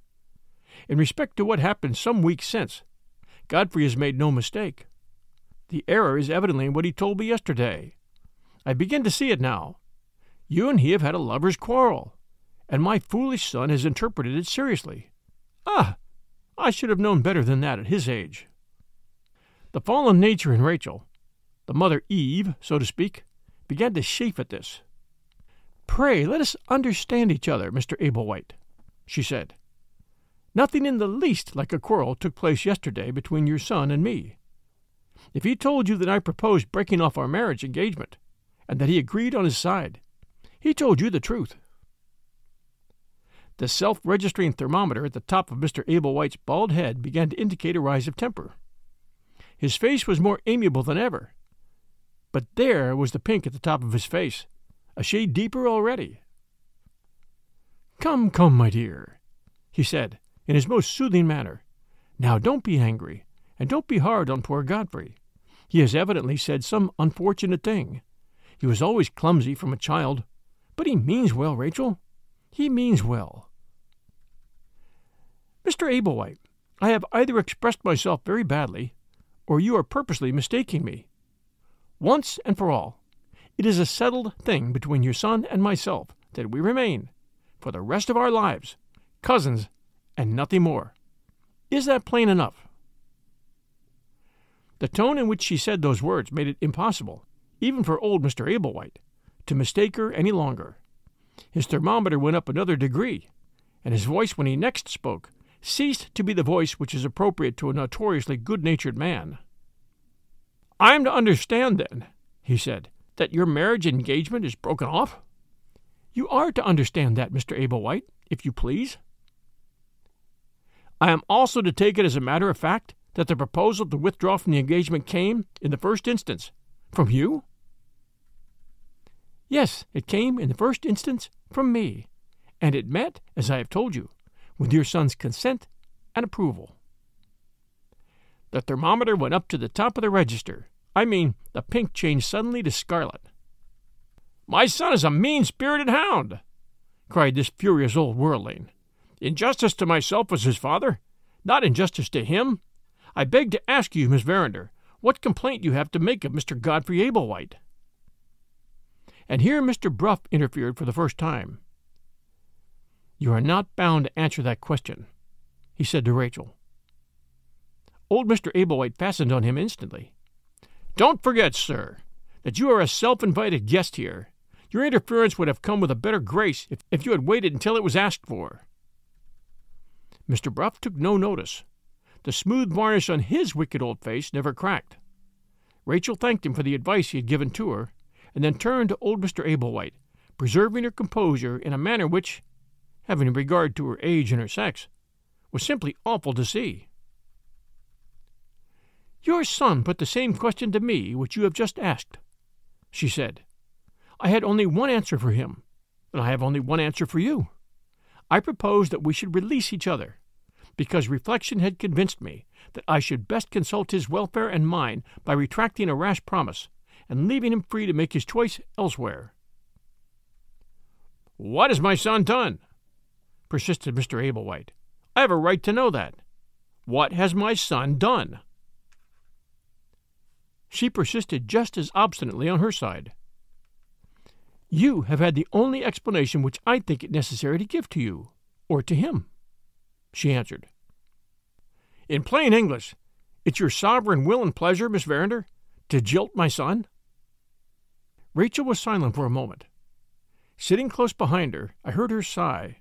In respect to what happened some weeks since, Godfrey has made no mistake. The error is evidently in what he told me yesterday. I begin to see it now. You and he have had a lover's quarrel, and my foolish son has interpreted it seriously. Ah! I should have known better than that at his age." The fallen nature in Rachel, the mother Eve, so to speak, began to chafe at this. "Pray let us understand each other, Mister Ablewhite," she said. "Nothing in the least like a quarrel took place yesterday between your son and me. If he told you that I proposed breaking off our marriage engagement, and that he agreed on his side, he told you the truth." The self-registering thermometer at the top of Mister Ablewhite's bald head began to indicate a rise of temper. His face was more amiable than ever, but there was the pink at the top of his face, a shade deeper already. "Come, come, my dear," he said, in his most soothing manner. "Now don't be angry, and don't be hard on poor Godfrey. He has evidently said some unfortunate thing. He was always clumsy from a child, but he means well, Rachel. He means well." "Mister Ablewhite, I have either expressed myself very badly, or you are purposely mistaking me. Once and for all, it is a settled thing between your son and myself that we remain, for the rest of our lives, cousins and nothing more. Is that plain enough?" The tone in which she said those words made it impossible, even for old Mister Ablewhite, to mistake her any longer. His thermometer went up another degree, and his voice when he next spoke ceased to be the voice which is appropriate to a notoriously good-natured man. "I am to understand, then," he said, "that your marriage engagement is broken off?" "You are to understand that, Mister Ablewhite, if you please." "I am also to take it as a matter of fact that the proposal to withdraw from the engagement came, in the first instance, from you? Yes, it came, in the first instance, from me, and it met, as I have told you, with your son's consent and approval. The thermometer went up to the top of the register. I mean, the pink changed suddenly to scarlet. My son is a mean-spirited hound, cried this furious old worldling. Injustice to myself was his father, not injustice to him. I beg to ask you, Miss Verinder, what complaint you have to make of Mister Godfrey Ablewhite. And here Mister Bruff interfered for the first time. You are not bound to answer that question, he said to Rachel. Old Mister Ablewhite fastened on him instantly. Don't forget, sir, that you are a self-invited guest here. Your interference would have come with a better grace if, if you had waited until it was asked for. Mister Bruff took no notice. The smooth varnish on his wicked old face never cracked. Rachel thanked him for the advice he had given to her, and then turned to old Mister Ablewhite, preserving her composure in a manner which, having regard to her age and her sex, was simply awful to see. Your son put the same question to me which you have just asked, she said. I had only one answer for him, and I have only one answer for you. I proposed that we should release each other, because reflection had convinced me that I should best consult his welfare and mine by retracting a rash promise, and leaving him free to make his choice elsewhere. What has my son done? Persisted Mister Ablewhite. I have a right to know that. What has my son done? She persisted just as obstinately on her side. You have had the only explanation which I think it necessary to give to you, or to him, she answered. In plain English, it's your sovereign will and pleasure, Miss Verinder, to jilt my son? Rachel was silent for a moment. Sitting close behind her, I heard her sigh.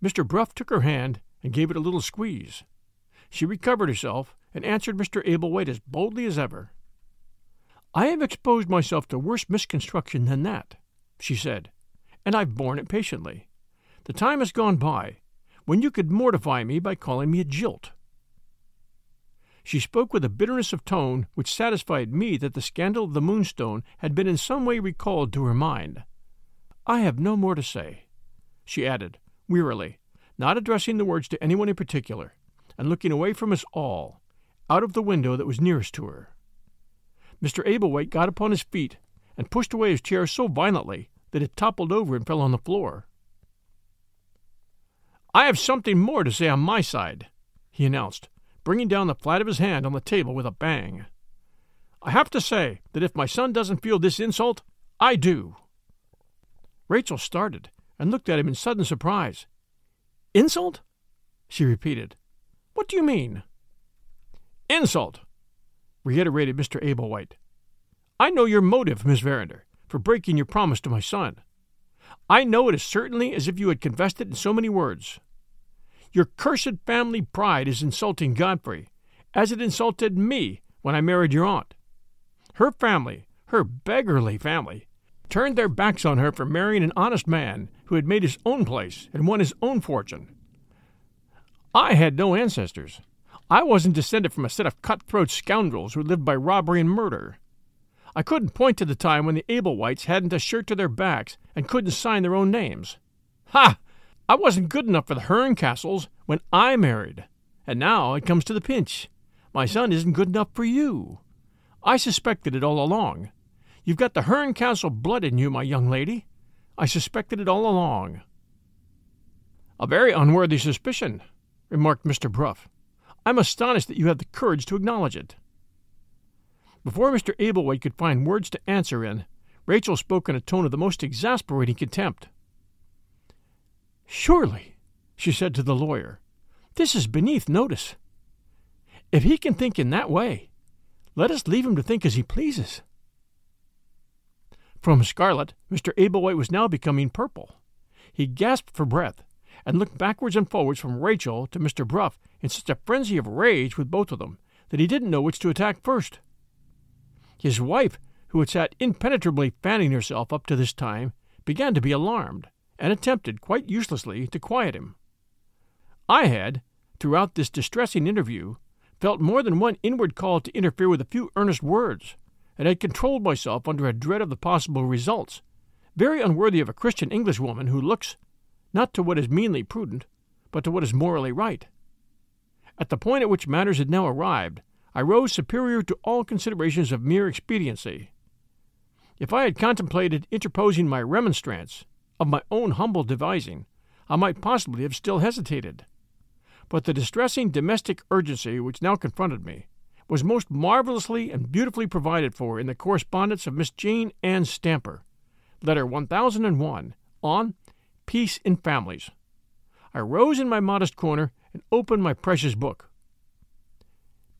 Mister Bruff took her hand and gave it a little squeeze. She recovered herself and answered Mister Ablewhite as boldly as ever. I have exposed myself to worse misconstruction than that, she said, and I've borne it patiently. The time has gone by, when you could mortify me by calling me a jilt. She spoke with a bitterness of tone which satisfied me that the scandal of the Moonstone had been in some way recalled to her mind. I have no more to say, she added, wearily, not addressing the words to anyone in particular, and looking away from us all, out of the window that was nearest to her. Mister Ablewhite got upon his feet and pushed away his chair so violently that it toppled over and fell on the floor. "I have something more to say on my side," he announced, bringing down the flat of his hand on the table with a bang. "I have to say that if my son doesn't feel this insult, I do." Rachel started and looked at him in sudden surprise. "Insult?" she repeated. "What do you mean?" "Insult!" reiterated Mister Ablewhite. "I know your motive, Miss Verinder, for breaking your promise to my son. I know it as certainly as if you had confessed it in so many words. Your cursed family pride is insulting Godfrey, as it insulted me when I married your aunt. Her family, her beggarly family, turned their backs on her for marrying an honest man who had made his own place and won his own fortune. I had no ancestors. I wasn't descended from a set of cutthroat scoundrels who lived by robbery and murder. I couldn't point to the time when the Ablewhites hadn't a shirt to their backs and couldn't sign their own names. Ha! I wasn't good enough for the Herncastles when I married. And now it comes to the pinch. My son isn't good enough for you. I suspected it all along. You've got the Herncastle blood in you, my young lady. I suspected it all along." "A very unworthy suspicion," remarked Mister Bruff. "I'm astonished that you have the courage to acknowledge it." Before Mister Ablewhite could find words to answer in, Rachel spoke in a tone of the most exasperating contempt. "Surely," she said to the lawyer, "this is beneath notice. If he can think in that way, let us leave him to think as he pleases." From scarlet, Mister Ablewhite was now becoming purple. He gasped for breath, and looked backwards and forwards from Rachel to Mister Bruff in such a frenzy of rage with both of them that he didn't know which to attack first. His wife, who had sat impenetrably fanning herself up to this time, began to be alarmed, and attempted, quite uselessly, to quiet him. I had, throughout this distressing interview, felt more than one inward call to interfere with a few earnest words, and had controlled myself under a dread of the possible results, very unworthy of a Christian Englishwoman who looks, not to what is meanly prudent, but to what is morally right. At the point at which matters had now arrived, I rose superior to all considerations of mere expediency. If I had contemplated interposing my remonstrance, of my own humble devising, I might possibly have still hesitated. But the distressing domestic urgency which now confronted me was most marvelously and beautifully provided for in the correspondence of Miss Jane Ann Stamper, letter one thousand one, on Peace in Families. I rose in my modest corner and opened my precious book.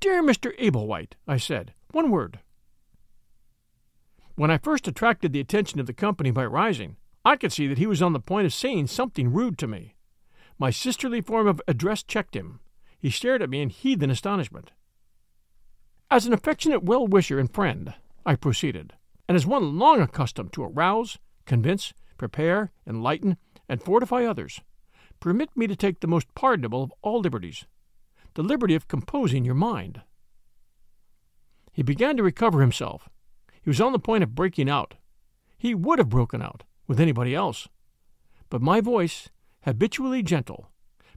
"Dear Mister Ablewhite," I said, "one word." When I first attracted the attention of the company by rising, I could see that he was on the point of saying something rude to me. My sisterly form of address checked him. He stared at me in heathen astonishment. "As an affectionate well-wisher and friend," I proceeded, "and as one long accustomed to arouse, convince, prepare, enlighten, and fortify others, permit me to take the most pardonable of all liberties, the liberty of composing your mind." He began to recover himself. He was on the point of breaking out. He would have broken out with anybody else. But my voice, habitually gentle,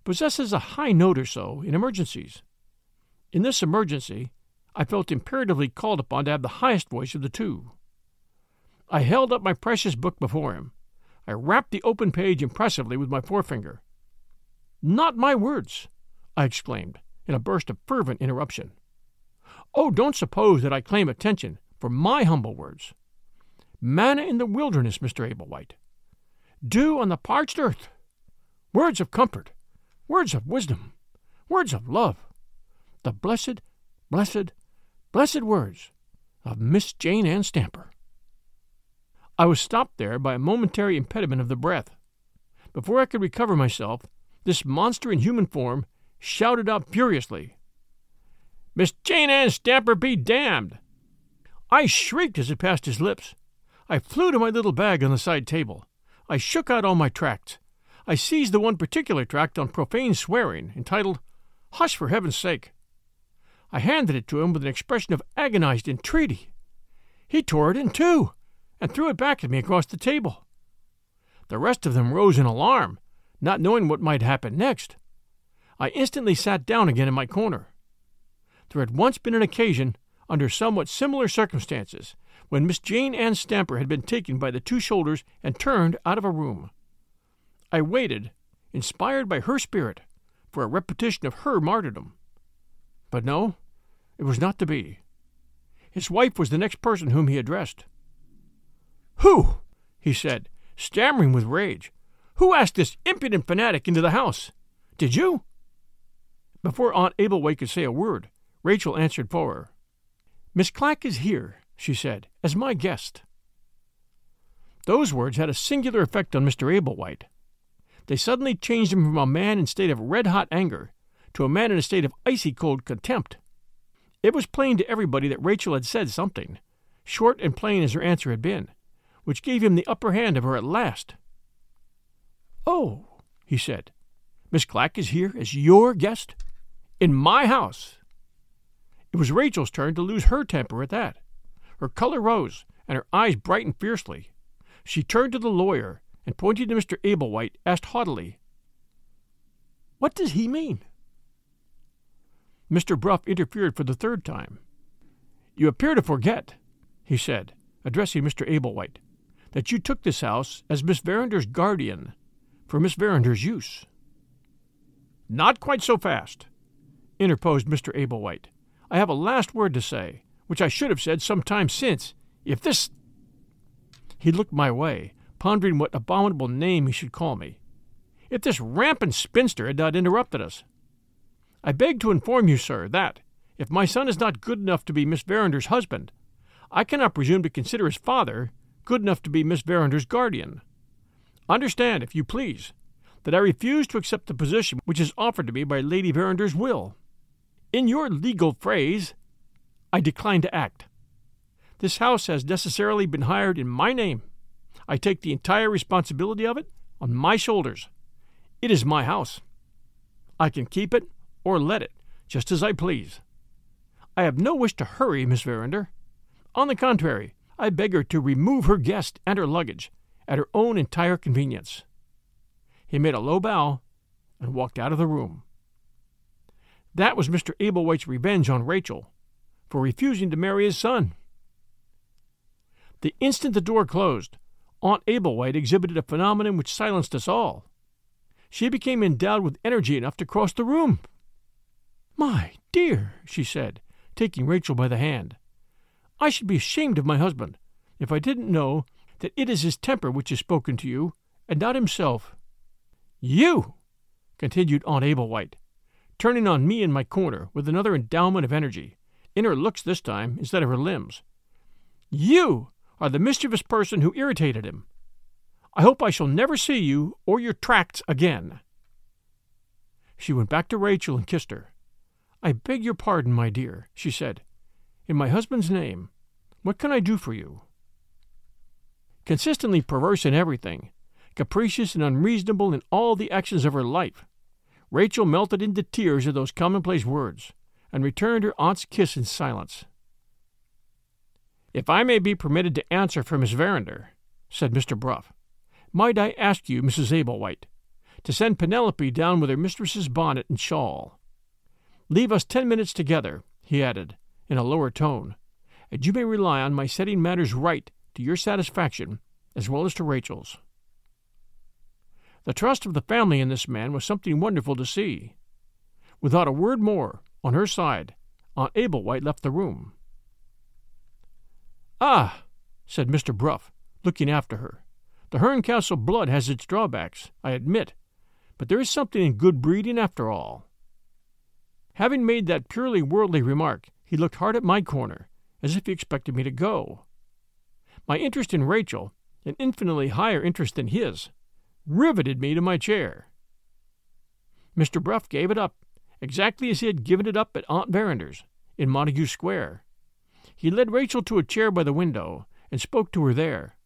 possesses a high note or so in emergencies. In this emergency, I felt imperatively called upon to have the highest voice of the two. I held up my precious book before him. I rapped the open page impressively with my forefinger. "Not my words!" I exclaimed, in a burst of fervent interruption. "Oh, don't suppose that I claim attention for my humble words. Manna in the wilderness, Mister Ablewhite. Dew on the parched earth. Words of comfort. Words of wisdom. Words of love. The blessed, blessed, blessed words of Miss Jane Ann Stamper." I was stopped there by a momentary impediment of the breath. Before I could recover myself, this monster in human form shouted out furiously, "Miss Jane Ann Stamper be damned!" I shrieked as it passed his lips. I flew to my little bag on the side table. I shook out all my tracts. I seized the one particular tract on profane swearing, entitled, "Hush for Heaven's Sake." I handed it to him with an expression of agonized entreaty. He tore it in two, and threw it back at me across the table. The rest of them rose in alarm, not knowing what might happen next. I instantly sat down again in my corner. There had once been an occasion, under somewhat similar circumstances, when Miss Jane Ann Stamper had been taken by the two shoulders and turned out of a room. I waited, inspired by her spirit, for a repetition of her martyrdom. But no, it was not to be. His wife was the next person whom he addressed. "Who?" he said, stammering with rage. "Who asked this impudent fanatic into the house? Did you?" Before Aunt Ablewhite could say a word, Rachel answered for her. "Miss Clack is here," she said, "as my guest." Those words had a singular effect on Mister Ablewhite. They suddenly changed him from a man in a state of red-hot anger to a man in a state of icy-cold contempt. It was plain to everybody that Rachel had said something, short and plain as her answer had been, which gave him the upper hand of her at last. "Oh," he said, "Miss Clack is here as your guest? In my house?" It was Rachel's turn to lose her temper at that. Her color rose, and her eyes brightened fiercely. She turned to the lawyer, and pointing to Mister Ablewhite, asked haughtily, "What does he mean?" Mister Bruff interfered for the third time. "You appear to forget," he said, addressing Mister Ablewhite, "that you took this house as Miss Verinder's guardian, for Miss Verinder's use." "Not quite so fast," interposed Mister Ablewhite. "I have a last word to say, which I should have said some time since, if this—" He looked my way, pondering what abominable name he should call me. "If this rampant spinster had not interrupted us. I beg to inform you, sir, that, if my son is not good enough to be Miss Verinder's husband, I cannot presume to consider his father good enough to be Miss Verinder's guardian. Understand, if you please, that I refuse to accept the position which is offered to me by Lady Verinder's will. In your legal phrase, I decline to act. This house has necessarily been hired in my name. I take the entire responsibility of it on my shoulders. It is my house. I can keep it or let it, just as I please. I have no wish to hurry Miss Verinder. On the contrary, I beg her to remove her guest and her luggage, at her own entire convenience." He made a low bow and walked out of the room. That was Mister Ablewhite's revenge on Rachel for refusing to marry his son. The instant the door closed, Aunt Ablewhite exhibited a phenomenon which silenced us all. She became endowed with energy enough to cross the room. "My dear," she said, taking Rachel by the hand, "I should be ashamed of my husband if I didn't know that it is his temper which is spoken to you, and not himself. You," continued Aunt Ablewhite, turning on me in my corner with another endowment of energy, in her looks this time instead of her limbs, "you are the mischievous person who irritated him. I hope I shall never see you or your tracts again." She went back to Rachel and kissed her. "I beg your pardon, my dear," she said. "In my husband's name, what can I do for you?" Consistently perverse in everything, capricious and unreasonable in all the actions of her life, Rachel melted into tears at those commonplace words, and returned her aunt's kiss in silence. "If I may be permitted to answer for Miss Verinder," said Mister Bruff, "might I ask you, Missus Ablewhite, to send Penelope down with her mistress's bonnet and shawl? Leave us ten minutes together," he added, in a lower tone, "and you may rely on my setting matters right to your satisfaction as well as to Rachel's." The trust of the family in this man was something wonderful to see. Without a word more, on her side, Aunt Ablewhite left the room. "Ah," said Mister Bruff, looking after her, "the Herncastle blood has its drawbacks, I admit, but there is something in good breeding after all." Having made that purely worldly remark, he looked hard at my corner, as if he expected me to go. My interest in Rachel, an infinitely higher interest than his, riveted me to my chair. Mister Bruff gave it up, exactly as he had given it up at Aunt Verinder's, in Montague Square. He led Rachel to a chair by the window and spoke to her there.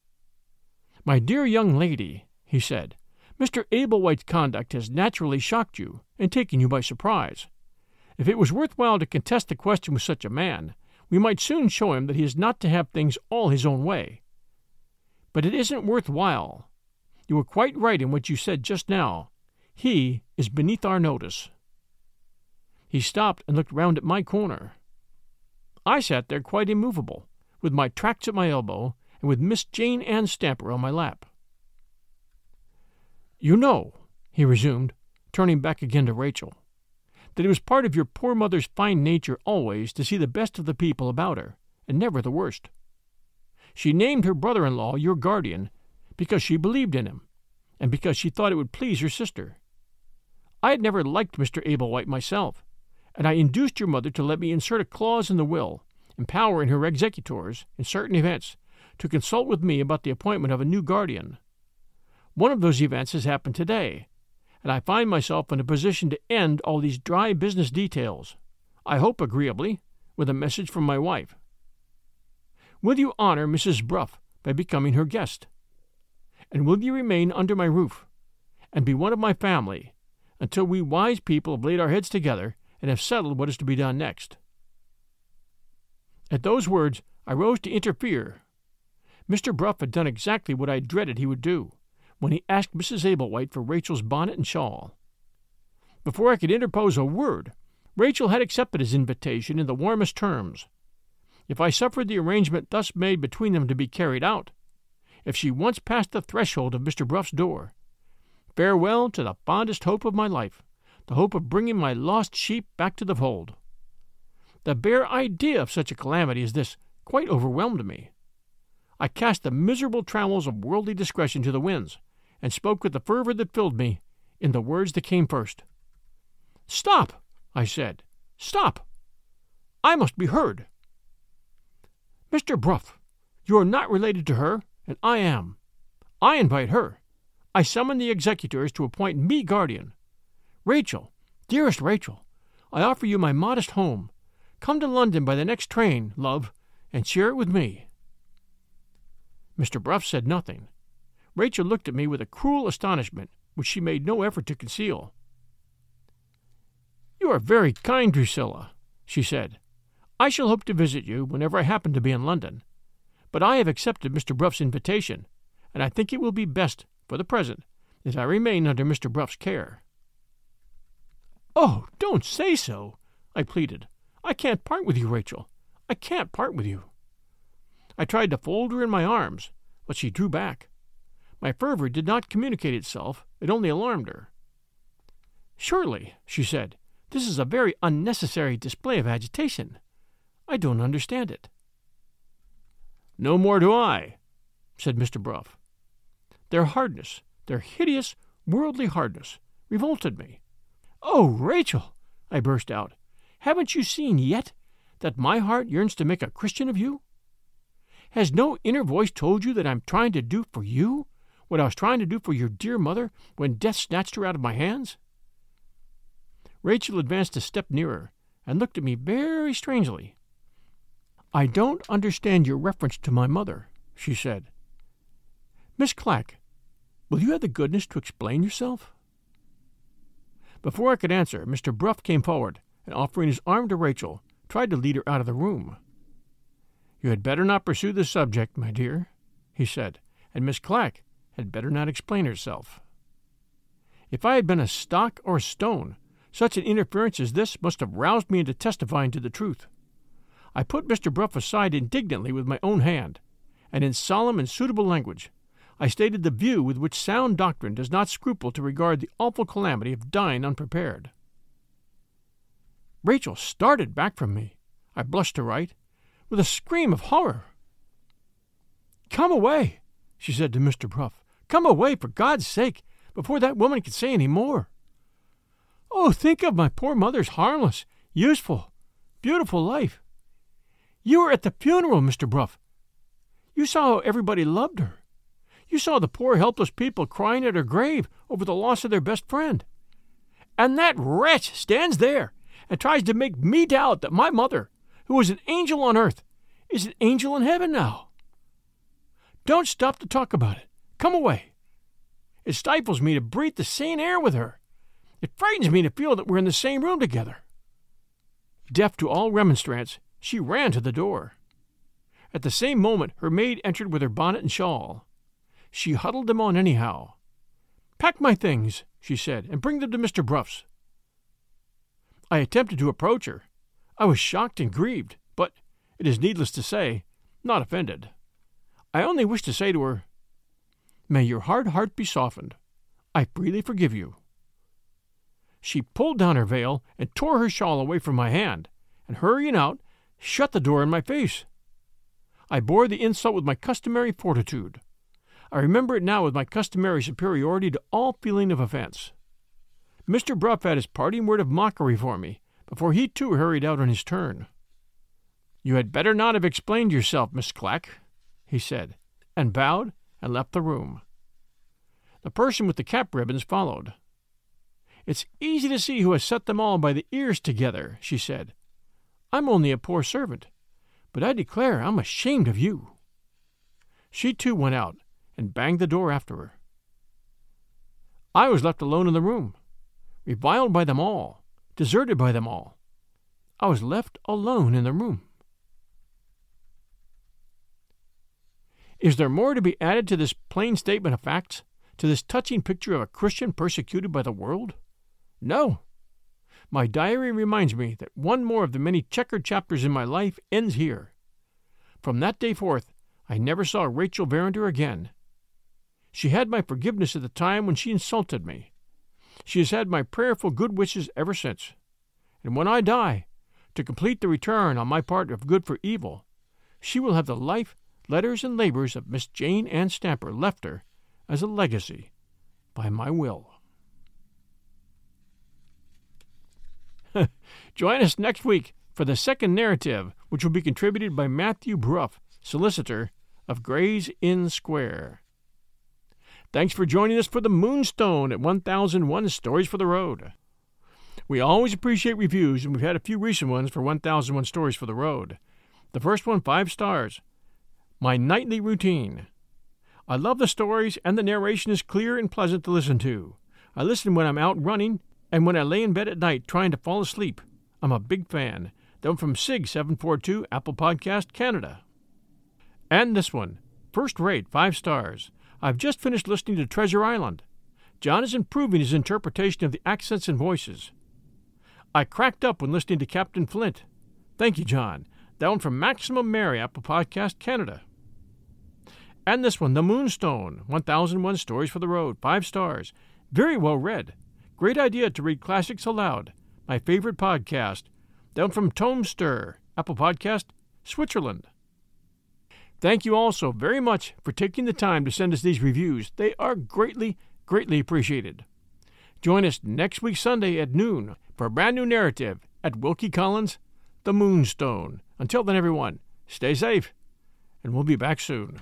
"My dear young lady," he said, "Mister Ablewhite's conduct has naturally shocked you and taken you by surprise. If it was worthwhile to contest the question with such a man, we might soon show him that he is not to have things all his own way. But it isn't worthwhile. You were quite right in what you said just now. He is beneath our notice." He stopped and looked round at my corner. I sat there quite immovable, with my tracts at my elbow and with Miss Jane Ann Stamper on my lap. "You know," he resumed, turning back again to Rachel, "that it was part of your poor mother's fine nature always to see the best of the people about her, and never the worst. She named her brother-in-law your guardian because she believed in him, and because she thought it would please her sister. I had never liked Mister Ablewhite myself, and I induced your mother to let me insert a clause in the will, empowering her executors, in certain events, to consult with me about the appointment of a new guardian. One of those events has happened today, and I find myself in a position to end all these dry business details, I hope agreeably, with a message from my wife. Will you honor Missus Bruff by becoming her guest? And will you remain under my roof, and be one of my family, until we wise people have laid our heads together and have settled what is to be done next?" At those words I rose to interfere. Mister Bruff had done exactly what I dreaded he would do, when he asked Missus Ablewhite for Rachel's bonnet and shawl. Before I could interpose a word, Rachel had accepted his invitation in the warmest terms. If I suffered the arrangement thus made between them to be carried out, if she once passed the threshold of Mister Bruff's door, farewell to the fondest hope of my life, the hope of bringing my lost sheep back to the fold. The bare idea of such a calamity as this quite overwhelmed me. I cast the miserable trammels of worldly discretion to the winds, and spoke with the fervor that filled me, in the words that came first. "Stop!" I said. "Stop! I must be heard. Mister Bruff, you are not related to her, and I am. I invite her. I summon the executors to appoint me guardian. Rachel, dearest Rachel, I offer you my modest home. Come to London by the next train, love, and share it with me." Mister Bruff said nothing. Rachel looked at me with a cruel astonishment, which she made no effort to conceal. "You are very kind, Drusilla," she said. I shall hope to visit you whenever I happen to be in London, but I have accepted Mister Bruff's invitation, and I think it will be best, for the present, that I remain under Mister Bruff's care." "Oh, don't say so," I pleaded. "I can't part with you, Rachel. I can't part with you." I tried to fold her in my arms, but she drew back. My fervour did not communicate itself. It only alarmed her. "Surely," she said, "this is a very unnecessary display of agitation. I don't understand it." "No more do I," said Mister Bruff. Their hardness, their hideous, worldly hardness, revolted me. "Oh, Rachel," I burst out, "haven't you seen yet that my heart yearns to make a Christian of you? Has no inner voice told you that I'm trying to do for you what I was trying to do for your dear mother when death snatched her out of my hands?" Rachel advanced a step nearer and looked at me very strangely. "I don't understand your reference to my mother," she said. "Miss Clack, will you have the goodness to explain yourself?" Before I could answer, Mister Bruff came forward, and offering his arm to Rachel, tried to lead her out of the room. "You had better not pursue the subject, my dear," he said, "and Miss Clack had better not explain herself." If I had been a stock or stone, such an interference as this must have roused me into testifying to the truth. I put Mister Bruff aside indignantly with my own hand, and in solemn and suitable language I stated the view with which sound doctrine does not scruple to regard the awful calamity of dying unprepared. Rachel started back from me, I blushed to right, with a scream of horror. "Come away," she said to Mister Bruff. "Come away, for God's sake, before that woman can say any more. Oh, think of my poor mother's harmless, useful, beautiful life. You were at the funeral, Mister Bruff. You saw how everybody loved her. You saw the poor helpless people crying at her grave over the loss of their best friend. And that wretch stands there and tries to make me doubt that my mother, who was an angel on earth, is an angel in heaven now. Don't stop to talk about it. Come away. It stifles me to breathe the same air with her. It frightens me to feel that we're in the same room together." Deaf to all remonstrance, she ran to the door. At the same moment her maid entered with her bonnet and shawl. She huddled them on anyhow. "Pack my things," she said, "and bring them to Mister Bruff's." I attempted to approach her. I was shocked and grieved, but, it is needless to say, not offended. I only wished to say to her, "May your hard heart be softened. I freely forgive you." She pulled down her veil and tore her shawl away from my hand, and, hurrying out, shut the door in my face. I bore the insult with my customary fortitude. I remember it now with my customary superiority to all feeling of offence. Mister Bruff had his parting word of mockery for me, before he too hurried out on his turn. "You had better not have explained yourself, Miss Clack," he said, and bowed and left the room. The person with the cap ribbons followed. "It's easy to see who has set them all by the ears together," she said. "I'm only a poor servant, but I declare I'm ashamed of you." She too went out, and banged the door after her. I was left alone in the room, reviled by them all, deserted by them all. I was left alone in the room. Is there more to be added to this plain statement of facts, to this touching picture of a Christian persecuted by the world? No. My diary reminds me that one more of the many checkered chapters in my life ends here. From that day forth, I never saw Rachel Verinder again. She had my forgiveness at the time when she insulted me. She has had my prayerful good wishes ever since. And when I die, to complete the return on my part of good for evil, she will have the life, letters, and labors of Miss Jane Ann Stamper left her as a legacy by my will. Join us next week for the second narrative, which will be contributed by Matthew Bruff, solicitor of Gray's Inn Square. Thanks for joining us for The Moonstone at one thousand one Stories for the Road. We always appreciate reviews, and we've had a few recent ones for one thousand one Stories for the Road. The first one, five stars. My nightly routine. I love the stories, and the narration is clear and pleasant to listen to. I listen when I'm out running, and when I lay in bed at night trying to fall asleep. I'm a big fan. them from S I G seven four two, Apple Podcast, Canada. And this one, first rate, five stars. I've just finished listening to Treasure Island. John is improving his interpretation of the accents and voices. I cracked up when listening to Captain Flint. Thank you, John. That one from Maximum Mary, Apple Podcast, Canada. And this one, The Moonstone, one thousand one Stories for the Road, five stars. Very well read. Great idea to read classics aloud. My favorite podcast. That one from Tomester, Apple Podcast, Switzerland. Thank you also very much for taking the time to send us these reviews. They are greatly, greatly appreciated. Join us next week Sunday at noon for a brand new narrative at Wilkie Collins, The Moonstone. Until then, everyone, stay safe, and we'll be back soon.